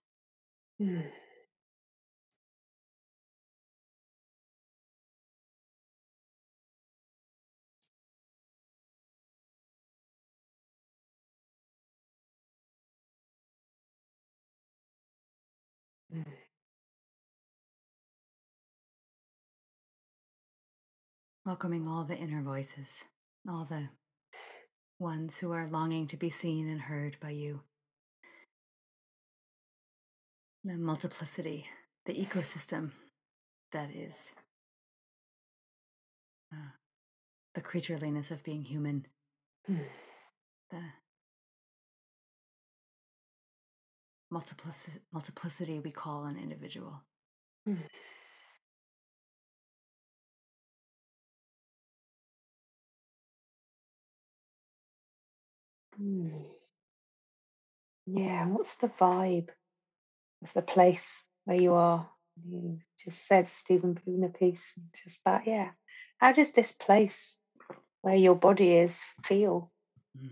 Welcoming all the inner voices, all the ones who are longing to be seen and heard by you. The multiplicity, the ecosystem that is the creatureliness of being human, the multiplicity we call an individual. Yeah, what's the vibe of the place where you are you just said, Stephen Bluna piece, just that, yeah. How does this place where your body is feel? Mm.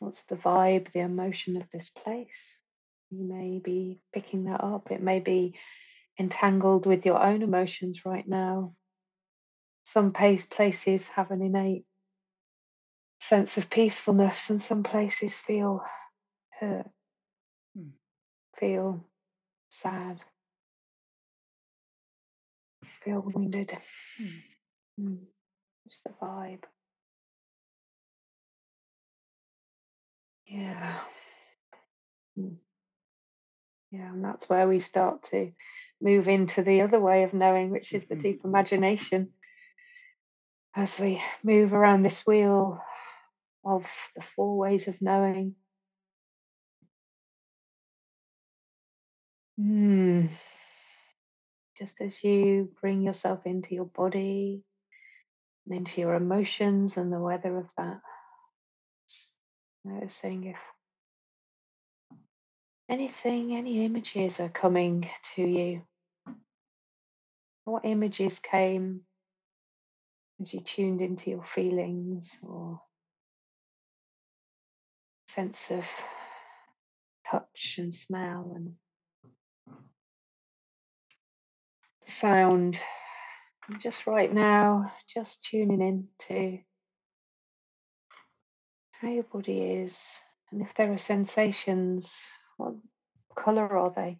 What's the vibe, the emotion of this place? You may be picking that up. It may be entangled with your own emotions right now. Some places have an innate sense of peacefulness, and some places feel hurt, feel sad, feel wounded. It's the vibe. Yeah. Yeah, and that's where we start to move into the other way of knowing, which is the deep imagination. As we move around this wheel of the four ways of knowing. Just as you bring yourself into your body, and into your emotions and the weather of that, noticing if anything, any images are coming to you. What images came as you tuned into your feelings or sense of touch and smell and sound? And just right now, just tuning in to how your body is, and if there are sensations, what colour are they?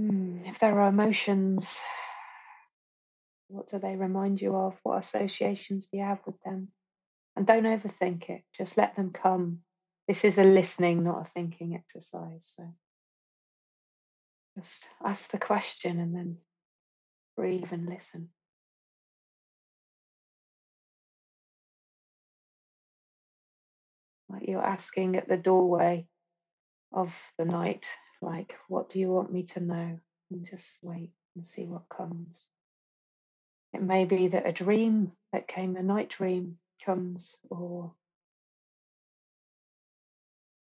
If there are emotions, what do they remind you of? What associations do you have with them? And don't overthink it, just let them come. This is a listening, not a thinking exercise. So just ask the question and then breathe and listen. Like you're asking at the doorway of the night, like, what do you want me to know? And just wait and see what comes. It may be that a dream that came, a night dream comes, or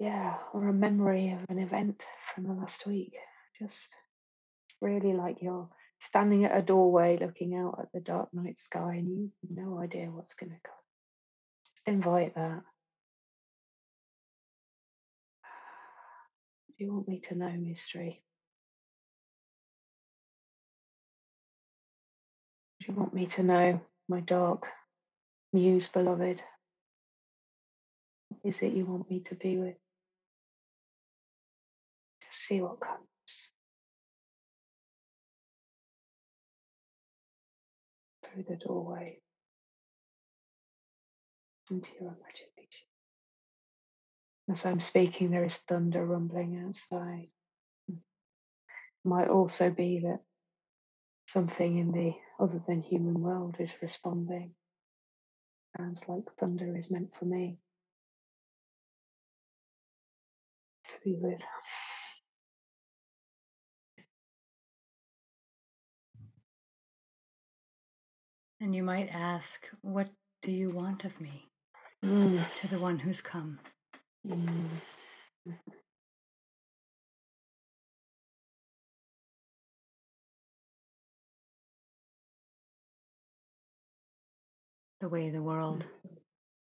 a memory of an event from the last week. Just really like you're standing at a doorway looking out at the dark night sky and you have no idea what's going to come. Just invite that. You want me to know, mystery? Do you want me to know, my dark muse beloved? What is it you want me to be with? Just see what comes. Through the doorway into your imagination. As I'm speaking, there is thunder rumbling outside. It might also be that something in the other than human world is responding. Sounds like thunder is meant for me to be with. And you might ask, what do you want of me? To the one who's come. The way the world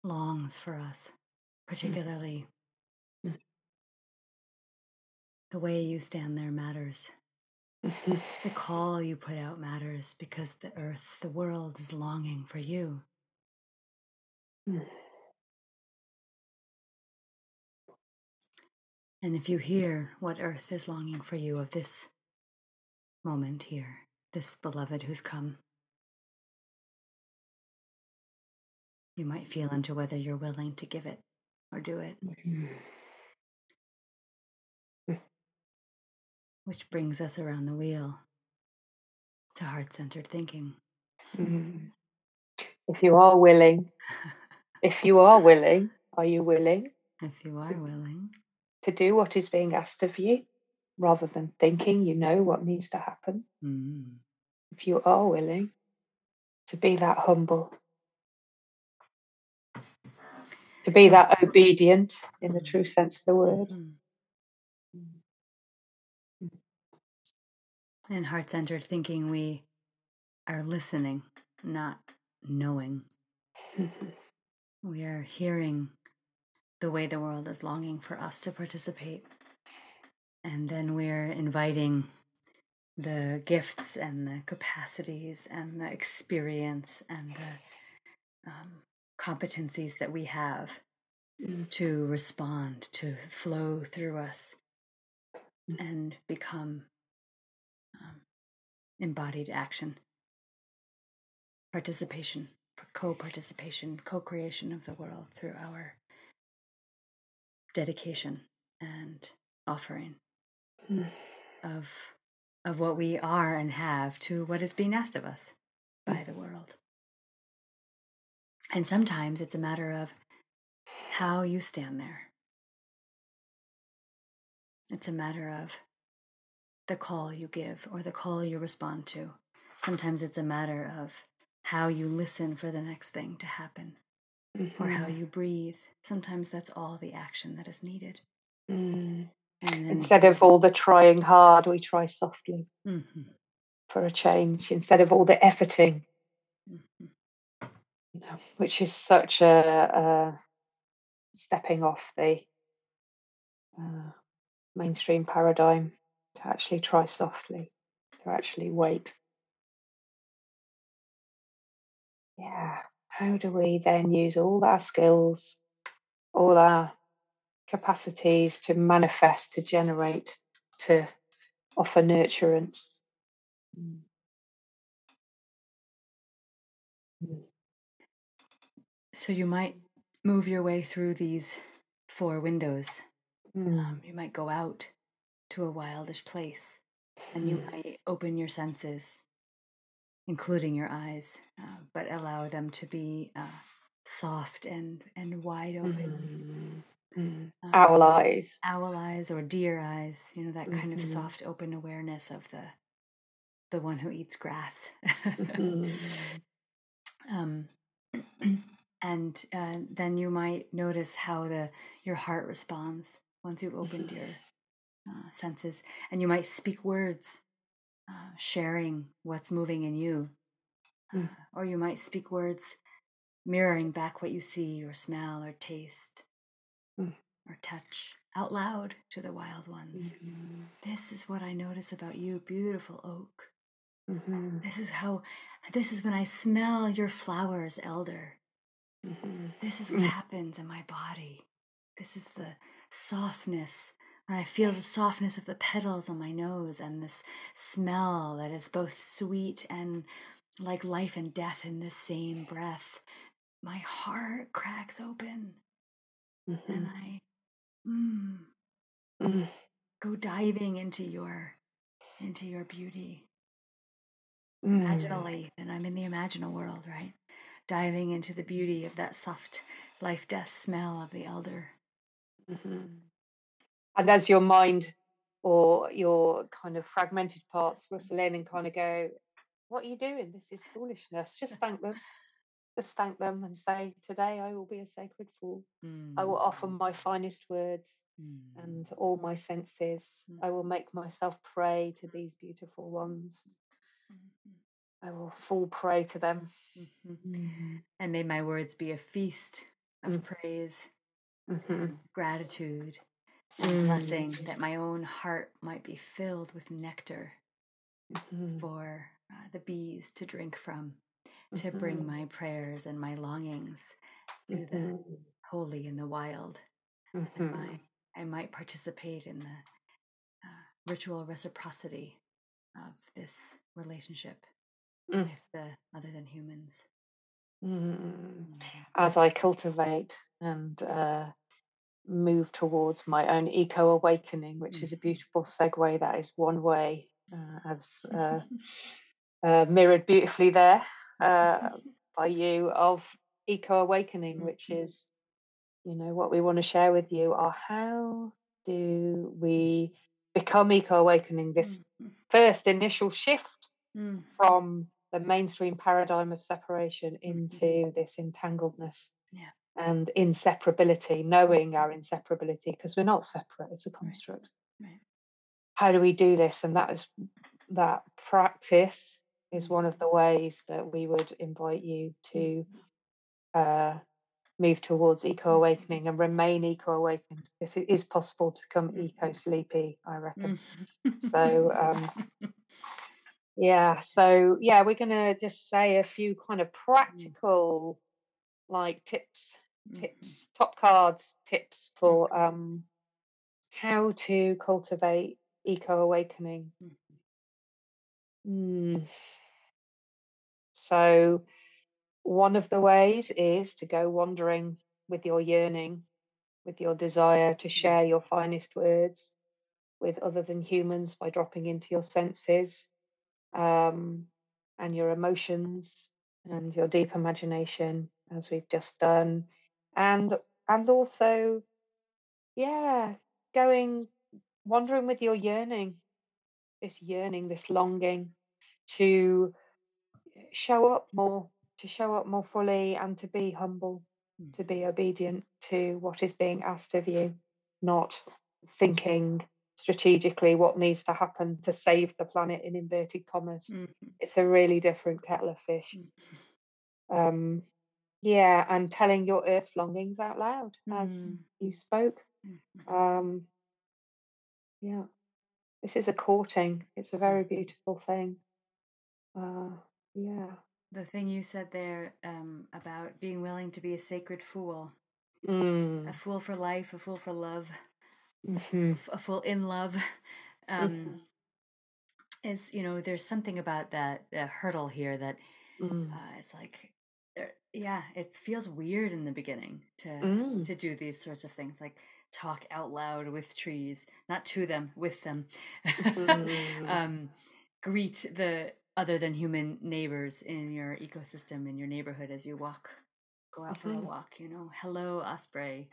longs for us, particularly the way you stand there matters. The call you put out matters because the earth, the world is longing for you. And if you hear what earth is longing for you of this moment here, this beloved who's come, you might feel into whether you're willing to give it or do it. Which brings us around the wheel to heart-centered thinking. If you are willing, if you are willing to do what is being asked of you, rather than thinking you know what needs to happen. If you are willing to be that humble, to be that obedient in the true sense of the word, In heart-centered thinking, we are listening, not knowing. We are hearing the way the world is longing for us to participate. And then we're inviting the gifts and the capacities and the experience and the competencies that we have to respond, to flow through us and become embodied action, participation, co-participation, co-creation of the world through our dedication and offering of what we are and have to what is being asked of us by the world. And sometimes it's a matter of how you stand there. It's a matter of the call you give or the call you respond to. Sometimes it's a matter of how you listen for the next thing to happen, or how you breathe. Sometimes that's all the action that is needed. And then, instead of all the trying hard, we try softly for a change, instead of all the efforting, you know, which is such a stepping off the mainstream paradigm, to actually try softly, to actually wait. Yeah, how do we then use all our skills, all our capacities to manifest, to generate, to offer nurturance? So you might move your way through these four windows. You might go out to a wildish place, and you might open your senses, including your eyes, but allow them to be soft and wide open. Owl eyes. Owl eyes or deer eyes, you know, that kind of soft, open awareness of the one who eats grass. And then you might notice how your heart responds once you've opened your senses. And you might speak words, sharing what's moving in you. Or you might speak words mirroring back what you see or smell or taste or touch out loud to the wild ones. This is what I notice about you, beautiful oak. This is when I smell your flowers, elder. This is what happens in my body. This is the softness. And I feel the softness of the petals on my nose and this smell that is both sweet and like life and death in the same breath. My heart cracks open and I go diving into your beauty. Imaginally, and I'm in the imaginal world, right? Diving into the beauty of that soft life-death smell of the elder. And as your mind or your kind of fragmented parts rustle in and kind of go, what are you doing? This is foolishness. Just thank them. Just thank them and say, today I will be a sacred fool. I will offer my finest words and all my senses. I will make myself prey to these beautiful ones. I will fall prey to them. And may my words be a feast of praise, gratitude, and blessing, that my own heart might be filled with nectar for the bees to drink from, to bring my prayers and my longings to the holy and the wild. And I might participate in the ritual reciprocity of this relationship with the other than humans. As I cultivate and move towards my own eco-awakening, which is a beautiful segue. That is one way, as mirrored beautifully there by you, of eco-awakening, which is, you know, what we want to share with you are how do we become eco-awakening, this first initial shift from the mainstream paradigm of separation into this entangledness. Yeah. And inseparability, knowing our inseparability, because we're not separate, it's a construct. Right. How do we do this? And that is that practice is one of the ways that we would invite you to move towards eco-awakening and remain eco-awakened. This is possible to become eco-sleepy, I reckon. So we're going to just say a few kind of practical like tips, top cards, tips for how to cultivate eco-awakening. So one of the ways is to go wandering with your yearning, with your desire to share your finest words with other than humans by dropping into your senses and your emotions and your deep imagination, as we've just done, and also, going wandering with your yearning, this longing to show up more, to show up more fully, and to be humble, to be obedient to what is being asked of you, not thinking strategically what needs to happen to save the planet in inverted commas. It's a really different kettle of fish. And telling your earth's longings out loud as you spoke. This is a courting. It's a very beautiful thing. The thing you said there about being willing to be a sacred fool, a fool for life, a fool for love, a fool in love, is, you know, there's something about that hurdle here that it's like, it feels weird in the beginning to do these sorts of things, like talk out loud with trees, not to them, with them, greet the other than human neighbors in your ecosystem, in your neighborhood, as you walk, go out for a walk, you know, hello osprey,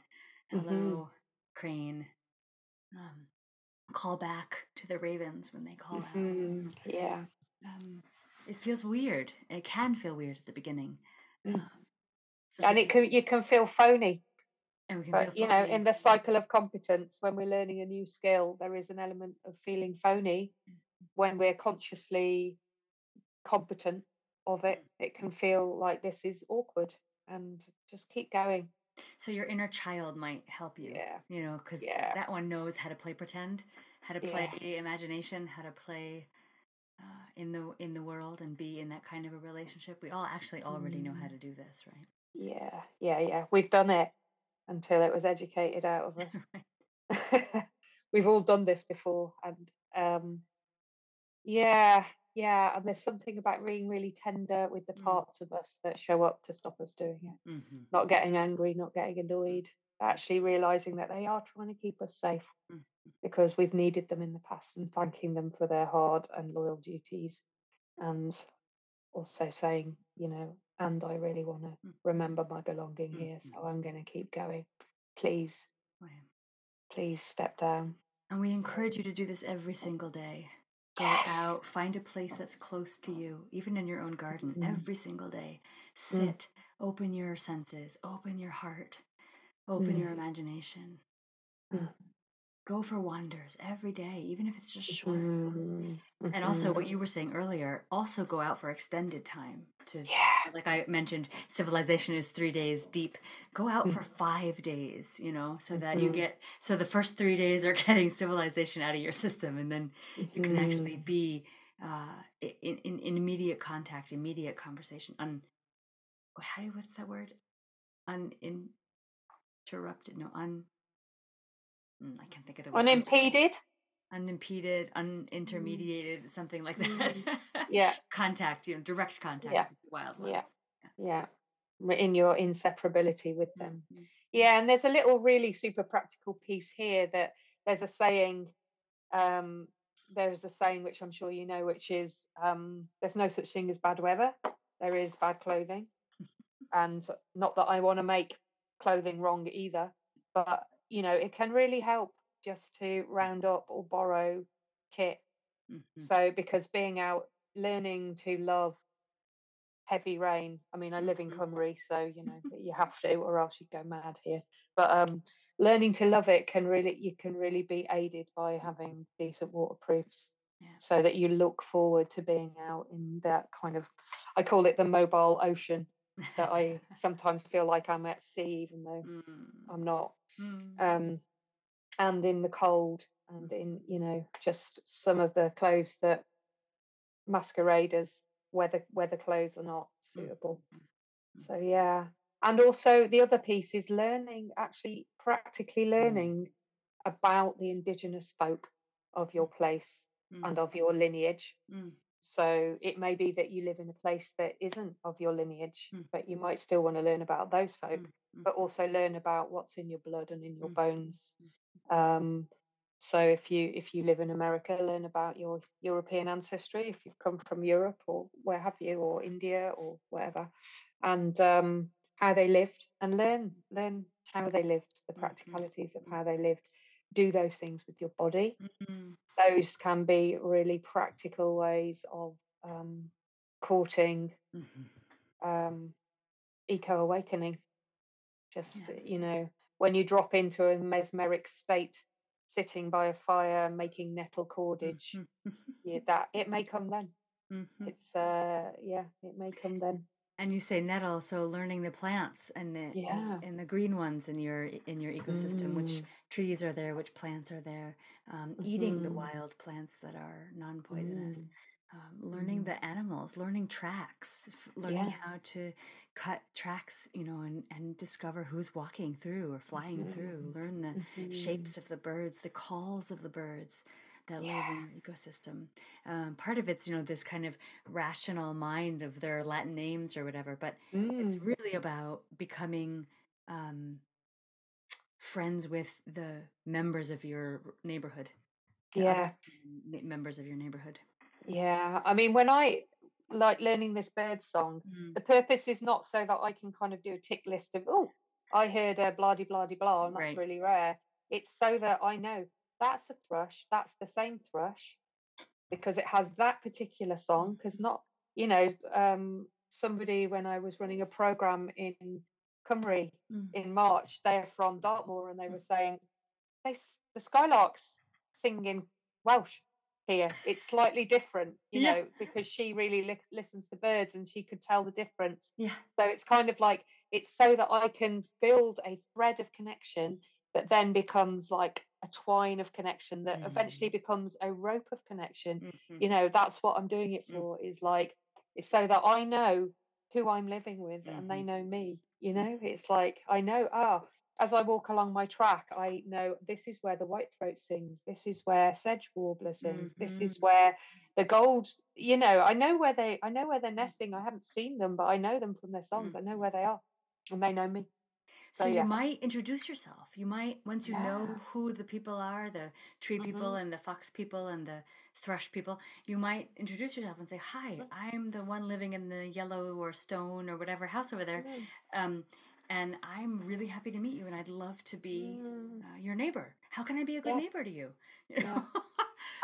hello crane, call back to the ravens when they call out. It feels weird. It can feel weird at the beginning. And you can feel phony. But, you know, in the cycle of competence, when we're learning a new skill, there is an element of feeling phony. When we're consciously competent of it, it can feel like this is awkward, and just keep going. So your inner child might help you, you know, because that one knows how to play pretend, how to play imagination, how to play in the world and be in that kind of a relationship. We all actually already know how to do this, right? We've done it until it was educated out of us. We've all done this before, and and there's something about being really tender with the parts of us that show up to stop us doing it. Not getting angry, not getting annoyed, actually realizing that they are trying to keep us safe because we've needed them in the past, and thanking them for their hard and loyal duties, and also saying, you know, and I really want to remember my belonging here, so I'm going to keep going. Please step down. And we encourage you to do this every single day. Go out, find a place that's close to you, even in your own garden, every single day. Sit, open your senses, open your heart, open your imagination. Go for wanders every day, even if it's just short. And also what you were saying earlier, also go out for extended time. Like I mentioned, civilization is 3 days deep. Go out for 5 days, you know, so that you get, so the first 3 days are getting civilization out of your system. And then you can actually be in immediate contact, immediate conversation. What's that word? I can't think of the word. Unimpeded, unintermediated, something like that. Contact, you know, direct contact with the wildlife. In your inseparability with them. And there's a little really super practical piece here that there's a saying, which I'm sure you know, which is there's no such thing as bad weather. There is bad clothing. And not that I want to make clothing wrong either, but you know, it can really help just to round up or borrow kit. So, because being out, learning to love heavy rain. I mean, I live in Cymru, so, you know, you have to, or else you'd go mad here. But learning to love it can really, you can really be aided by having decent waterproofs so that you look forward to being out in that kind of, I call it the mobile ocean, that I sometimes feel like I'm at sea, even though I'm not. And in the cold, and in, you know, just some of the clothes that masquerade as weather clothes are not suitable. So yeah. And also the other piece is learning, actually practically learning about the indigenous folk of your place and of your lineage. So it may be that you live in a place that isn't of your lineage, but you might still want to learn about those folk, but also learn about what's in your blood and in your bones. So if you live in America, learn about your European ancestry, if you've come from Europe or where have you, or India or wherever, and how they lived, and learn how they lived, the practicalities of how they lived. Do those things with your body. Those can be really practical ways of courting, eco-awakening. Just, you know, when you drop into a mesmeric state, sitting by a fire, making nettle cordage, that it may come then. It's, it may come then. And you say nettle, so learning the plants and the and the green ones in your ecosystem, which trees are there, which plants are there, eating the wild plants that are non-poisonous, learning the animals, learning tracks, learning how to cut tracks, you know, and discover who's walking through or flying through, learn the shapes of the birds, the calls of the birds that live in the ecosystem. Part of it's, you know, this kind of rational mind of their Latin names or whatever, but it's really about becoming friends with the members of your neighborhood. Members of your neighborhood. Yeah. I mean, when I like learning this bird song, the purpose is not so that I can kind of do a tick list of, oh, I heard a blah-de-blah-de-blah, and that's really rare. It's so that I know, that's a thrush, that's the same thrush, because it has that particular song. Because not, you know, somebody, when I was running a program in Cymru in March, they're from Dartmoor, and they were saying, the skylarks sing in Welsh here. It's slightly different, you know, because she really listens to birds and she could tell the difference. Yeah. So it's kind of like, it's so that I can build a thread of connection that then becomes like a twine of connection that eventually becomes a rope of connection. You know, that's what I'm doing it for, is like, it's so that I know who I'm living with and they know me, you know. It's like, I know, as I walk along my track, I know this is where the whitethroat sings, this is where sedge warbler sings, this is where the gold, you know, I know where they're nesting. I haven't seen them, but I know them from their songs. I know where they are and they know me. So you might introduce yourself. You might, once you know who the people are, the tree people and the fox people and the thrush people, you might introduce yourself and say, hi, I'm the one living in the yellow or stone or whatever house over there. And I'm really happy to meet you, and I'd love to be your neighbor. How can I be a good neighbor to you? You know?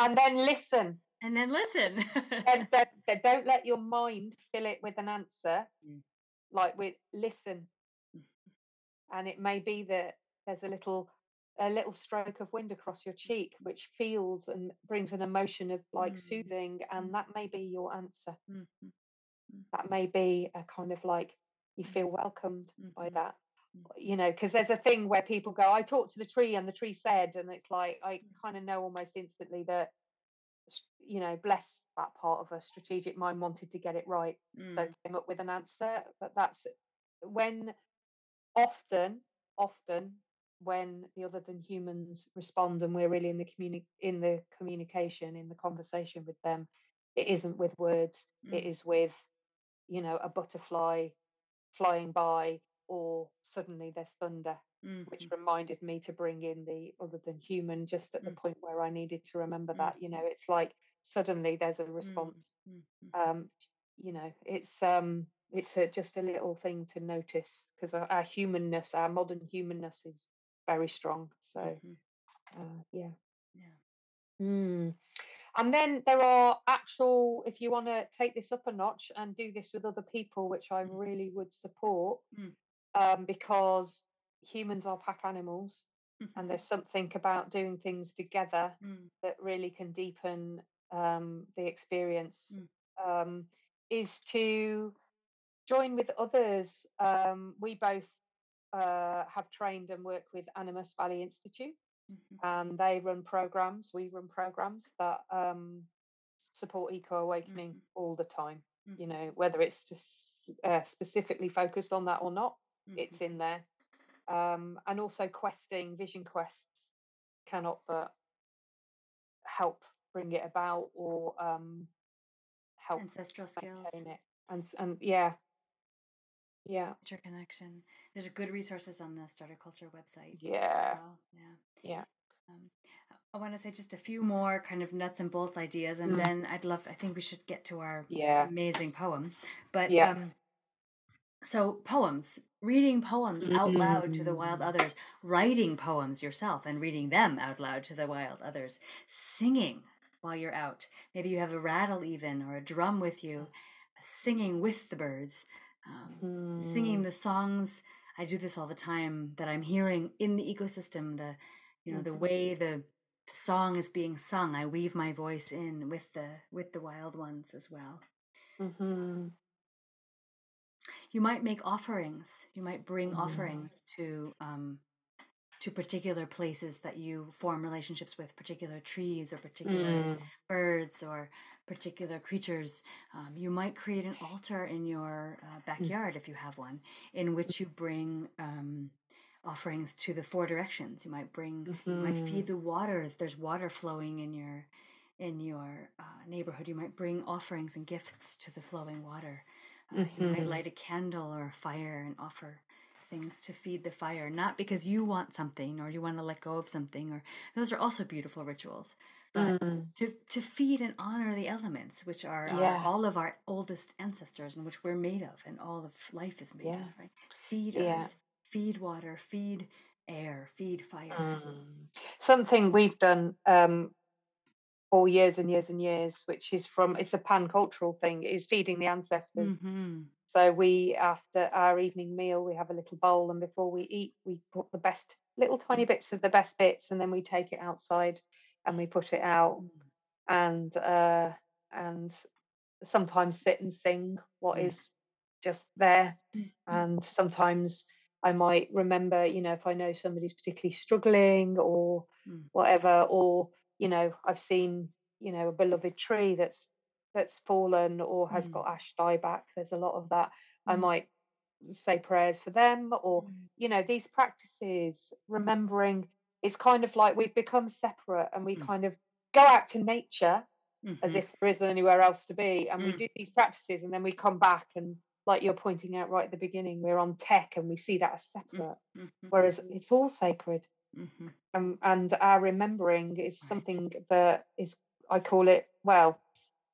And then listen. And then listen. and don't let your mind fill it with an answer. Like with listen. And it may be that there's a little stroke of wind across your cheek, which feels and brings an emotion of like soothing, and that may be your answer. That may be a kind of like, you feel welcomed by that, you know, because there's a thing where people go, I talked to the tree and the tree said, and it's like, I kind of know almost instantly that, you know, bless that part of a strategic mind wanted to get it right, so came up with an answer. But that's when. Often, when the other than humans respond, and we're really in the communication, in the conversation with them, it isn't with words. It is with, you know, a butterfly flying by, or suddenly there's thunder, which reminded me to bring in the other than human just at the point where I needed to remember that. You know, it's like suddenly there's a response. You know, it's just a little thing to notice, because our humanness, our modern humanness, is very strong. So, And then there are actual, if you want to take this up a notch and do this with other people, which I really would support, because humans are pack animals, and there's something about doing things together that really can deepen the experience is to join with others. We both have trained and worked with Animus Valley Institute, and they run programs. We run programs that support eco-awakening all the time. You know, whether it's specifically focused on that or not, it's in there. And also questing, vision quests cannot but help bring it about, or help ancestral skills it. And yeah, your connection. There's good resources on the Starter Culture website. Yeah, as well. Yeah. I want to say just a few more kind of nuts and bolts ideas, and then I think we should get to our amazing poem. But so poems, reading poems out loud to the wild others, writing poems yourself and reading them out loud to the wild others, singing while you're out. Maybe you have a rattle even, or a drum with you, singing with the birds, singing the songs. I do this all the time, that I'm hearing in the ecosystem, the, you know, the way the song is being sung. I weave my voice in with the wild ones as well. You might make offerings. You might bring offerings to particular places that you form relationships with, particular trees or particular birds or particular creatures. You might create an altar in your backyard, if you have one, in which you bring offerings to the four directions. You might bring, you might feed the water if there's water flowing in your neighborhood. You might bring offerings and gifts to the flowing water. You might light a candle or a fire and offer things to feed the fire, not because you want something or you want to let go of something, or those are also beautiful rituals, but to feed and honor the elements, which are all of our oldest ancestors, and which we're made of, and all of life is made of, right? Feed earth, feed water, feed air, feed fire. Something we've done for years and years and years, which is it's a pan-cultural thing, is feeding the ancestors. So we, after our evening meal, we have a little bowl, and before we eat, we put the best little tiny bits of the best bits, and then we take it outside and we put it out, and sometimes sit and sing what is just there. And sometimes I might remember, you know, if I know somebody's particularly struggling or whatever, or, you know, I've seen, you know, a beloved tree that's fallen or has got ash dieback. There's a lot of that. I might say prayers for them, or, you know, these practices, remembering, it's kind of like we've become separate, and we kind of go out to nature as if there isn't anywhere else to be. And we do these practices, and then we come back, and like you're pointing out right at the beginning, we're on tech and we see that as separate, whereas it's all sacred. And our remembering is something that is, I call it, well,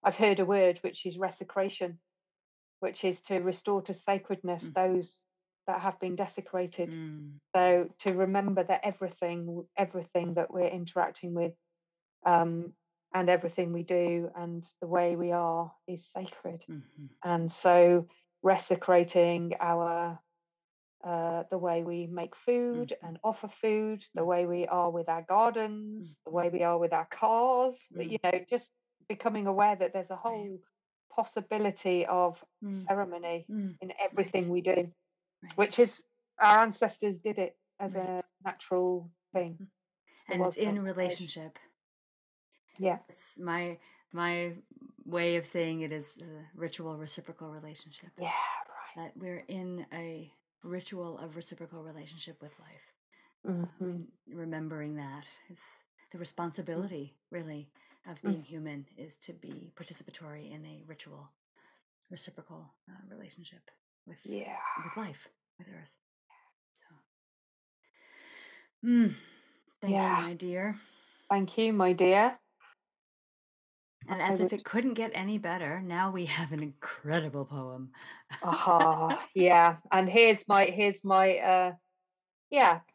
I've heard a word which is resecration, which is to restore to sacredness those that have been desecrated. So to remember that everything that we're interacting with, and everything we do and the way we are, is sacred. And so resecrating our the way we make food and offer food, the way we are with our gardens, the way we are with our cars, you know, just becoming aware that there's a whole possibility of ceremony in everything we do, which is, our ancestors did it as a natural thing. And it's in relationship. Yeah. It's my way of saying it is a ritual reciprocal relationship. Yeah, right. That we're in a ritual of reciprocal relationship with life. I mean, remembering that is the responsibility, really, of being human, is to be participatory in a ritual reciprocal relationship with life, with earth. So thank you my dear. And as if it couldn't get any better, now we have an incredible poem. And here's my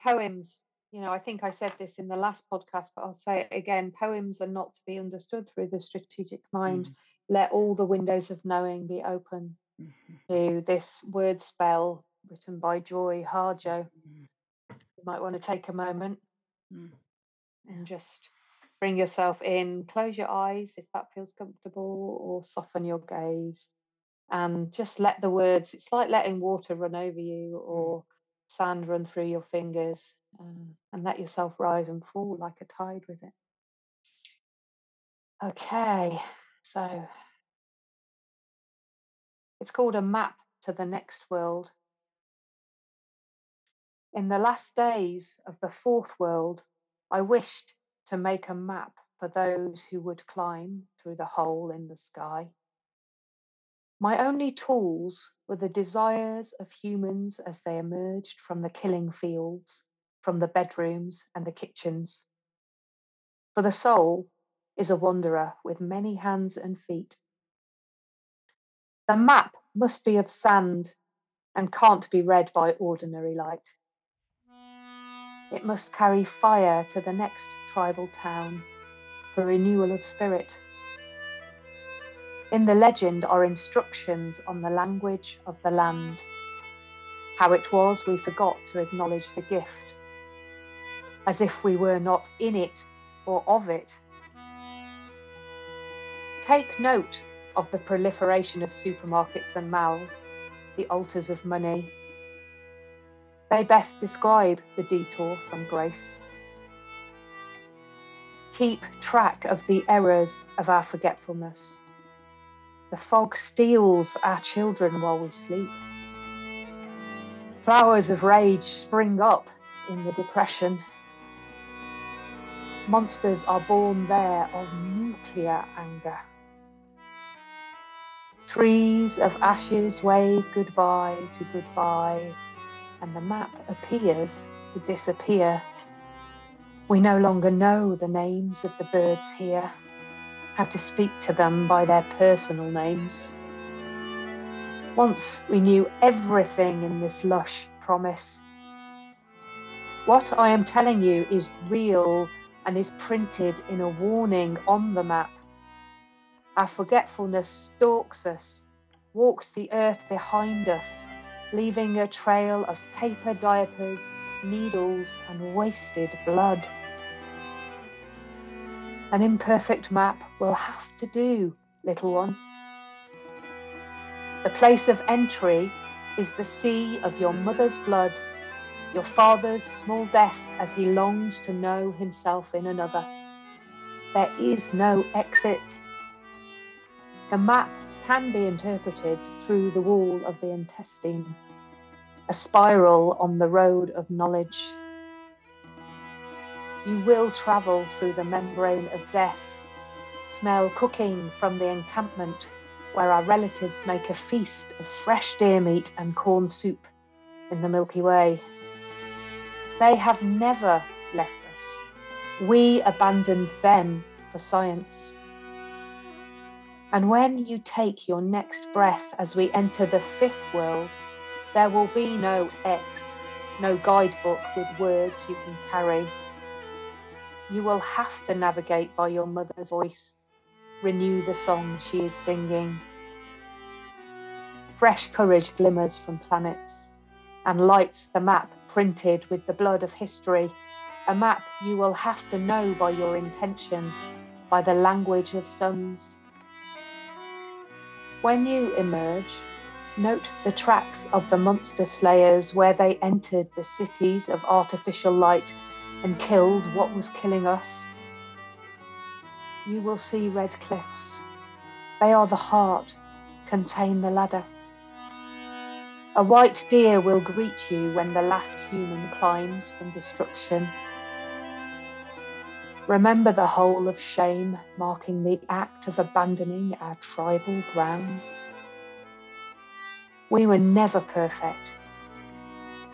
poems. You know, I think I said this in the last podcast, but I'll say it again. Poems are not to be understood through the strategic mind. Let all the windows of knowing be open to this word spell, written by Joy Harjo. You might want to take a moment and just Bring yourself in, close your eyes if that feels comfortable, or soften your gaze. And just let the words, it's like letting water run over you or sand run through your fingers, and let yourself rise and fall like a tide with it. Okay, so it's called a map to the next world. In the last days of the fourth world, I wished to make a map for those who would climb through the hole in the sky. My only tools were the desires of humans as they emerged from the killing fields, from the bedrooms and the kitchens. For the soul is a wanderer with many hands and feet. The map must be of sand and can't be read by ordinary light. It must carry fire to the next tribal town for renewal of spirit. In the legend are instructions on the language of the land. How it was we forgot to acknowledge the gift, as if we were not in it or of it. Take note of the proliferation of supermarkets and malls, the altars of money. They best describe the detour from grace. Keep track of the errors of our forgetfulness. The fog steals our children while we sleep. Flowers of rage spring up in the depression. Monsters are born there of nuclear anger. Trees of ashes wave goodbye to goodbye, and the map appears to disappear. We no longer know the names of the birds here, how to speak to them by their personal names. Once we knew everything in this lush promise. What I am telling you is real and is printed in a warning on the map. Our forgetfulness stalks us, walks the earth behind us, leaving a trail of paper diapers, needles, and wasted blood. An imperfect map will have to do, little one. The place of entry is the sea of your mother's blood, your father's small death as he longs to know himself in another. There is no exit. The map can be interpreted through the wall of the intestine, a spiral on the road of knowledge. You will travel through the membrane of death, smell cooking from the encampment where our relatives make a feast of fresh deer meat and corn soup in the Milky Way. They have never left us. We abandoned them for science. And when you take your next breath as we enter the fifth world, there will be no X, no guidebook with words you can carry. You will have to navigate by your mother's voice, renew the song she is singing. Fresh courage glimmers from planets and lights the map printed with the blood of history, a map you will have to know by your intention, by the language of suns. When you emerge, note the tracks of the monster slayers where they entered the cities of artificial light and killed what was killing us. You will see red cliffs. They are the heart, contain the ladder. A white deer will greet you when the last human climbs from destruction. Remember the hole of shame marking the act of abandoning our tribal grounds. We were never perfect,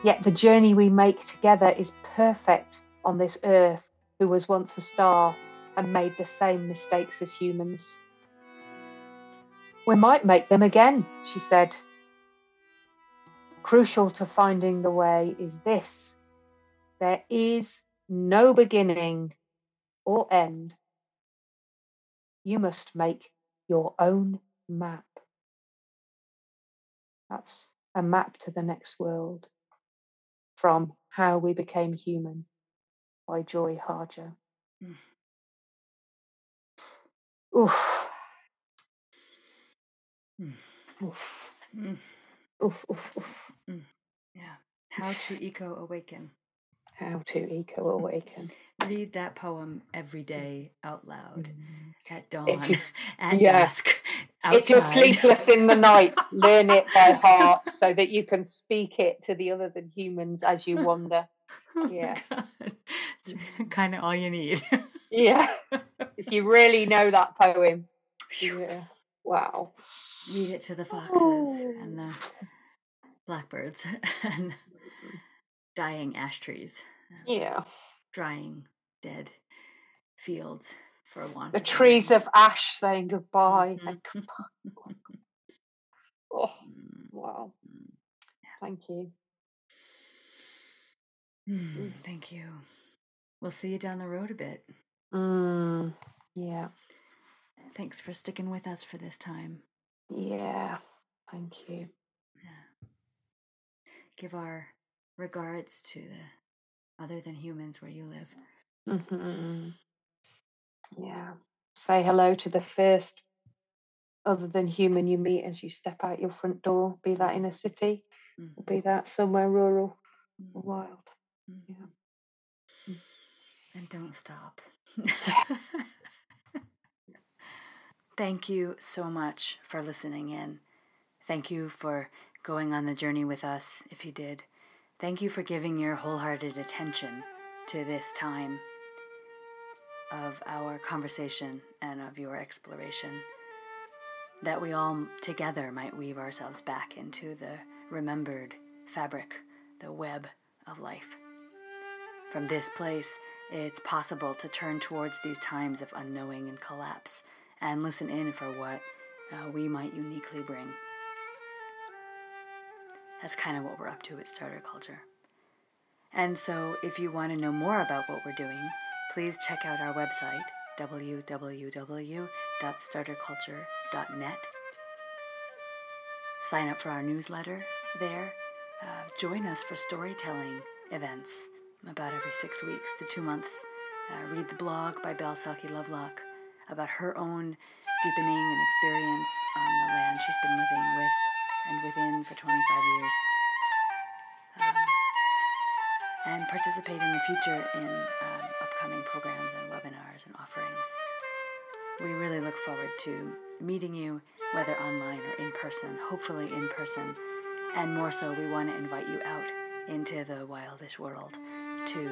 yet the journey we make together is perfect on this earth who was once a star and made the same mistakes as humans. We might make them again, she said. Crucial to finding the way is this: there is no beginning or end. You must make your own map. That's a map to the next world from How We Became Human by Joy Harjo. Oof. Mm. Oof. Mm. Oof. Oof. Oof. Mm. Yeah. How to Eco Awaken. How to Eco Awaken. Read that poem every day out loud, at dawn, at dusk, outside. If you're sleepless in the night, learn it by heart so that you can speak it to the other than humans as you wander. Oh yes. It's kind of all you need. Yeah. If you really know that poem. Yeah. Wow. Read it to the foxes and the blackbirds and dying ash trees. Drying dead fields for a wander. The trees of ash saying goodbye. Mm-hmm. And goodbye. Oh, wow. Thank you. Thank you. We'll see you down the road a bit. Yeah. Thanks for sticking with us for this time. Yeah. Thank you. Yeah. Give our regards to the other than humans where you live. Mm-hmm. Yeah. Say hello to the first other than human you meet as you step out your front door, be that in a city, or be that somewhere rural. Wild. Yeah. And don't stop. Thank you so much for listening in. Thank you for going on the journey with us, if you did. Thank you for giving your wholehearted attention to this time of our conversation and of your exploration, that we all together might weave ourselves back into the remembered fabric, the web of life. From this place, it's possible to turn towards these times of unknowing and collapse and listen in for what we might uniquely bring. That's kind of what we're up to at Starter Culture. And so if you want to know more about what we're doing, please check out our website, www.starterculture.net. Sign up for our newsletter there. Join us for storytelling events about every 6 weeks to 2 months. Read the blog by Bell Selkie Lovelock about her own deepening and experience on the land she's been living with and within for 25 years. And participate in the future in upcoming programs and webinars and offerings. We really look forward to meeting you, whether online or in person, hopefully in person. And more so, we want to invite you out into the wildish world to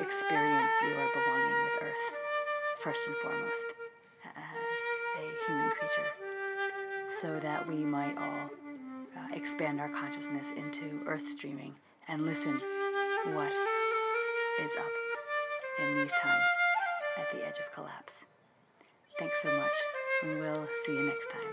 experience your belonging with Earth, first and foremost, as a human creature, so that we might all expand our consciousness into Earth streaming and listen what is up in these times at the edge of collapse. Thanks so much, and we'll see you next time.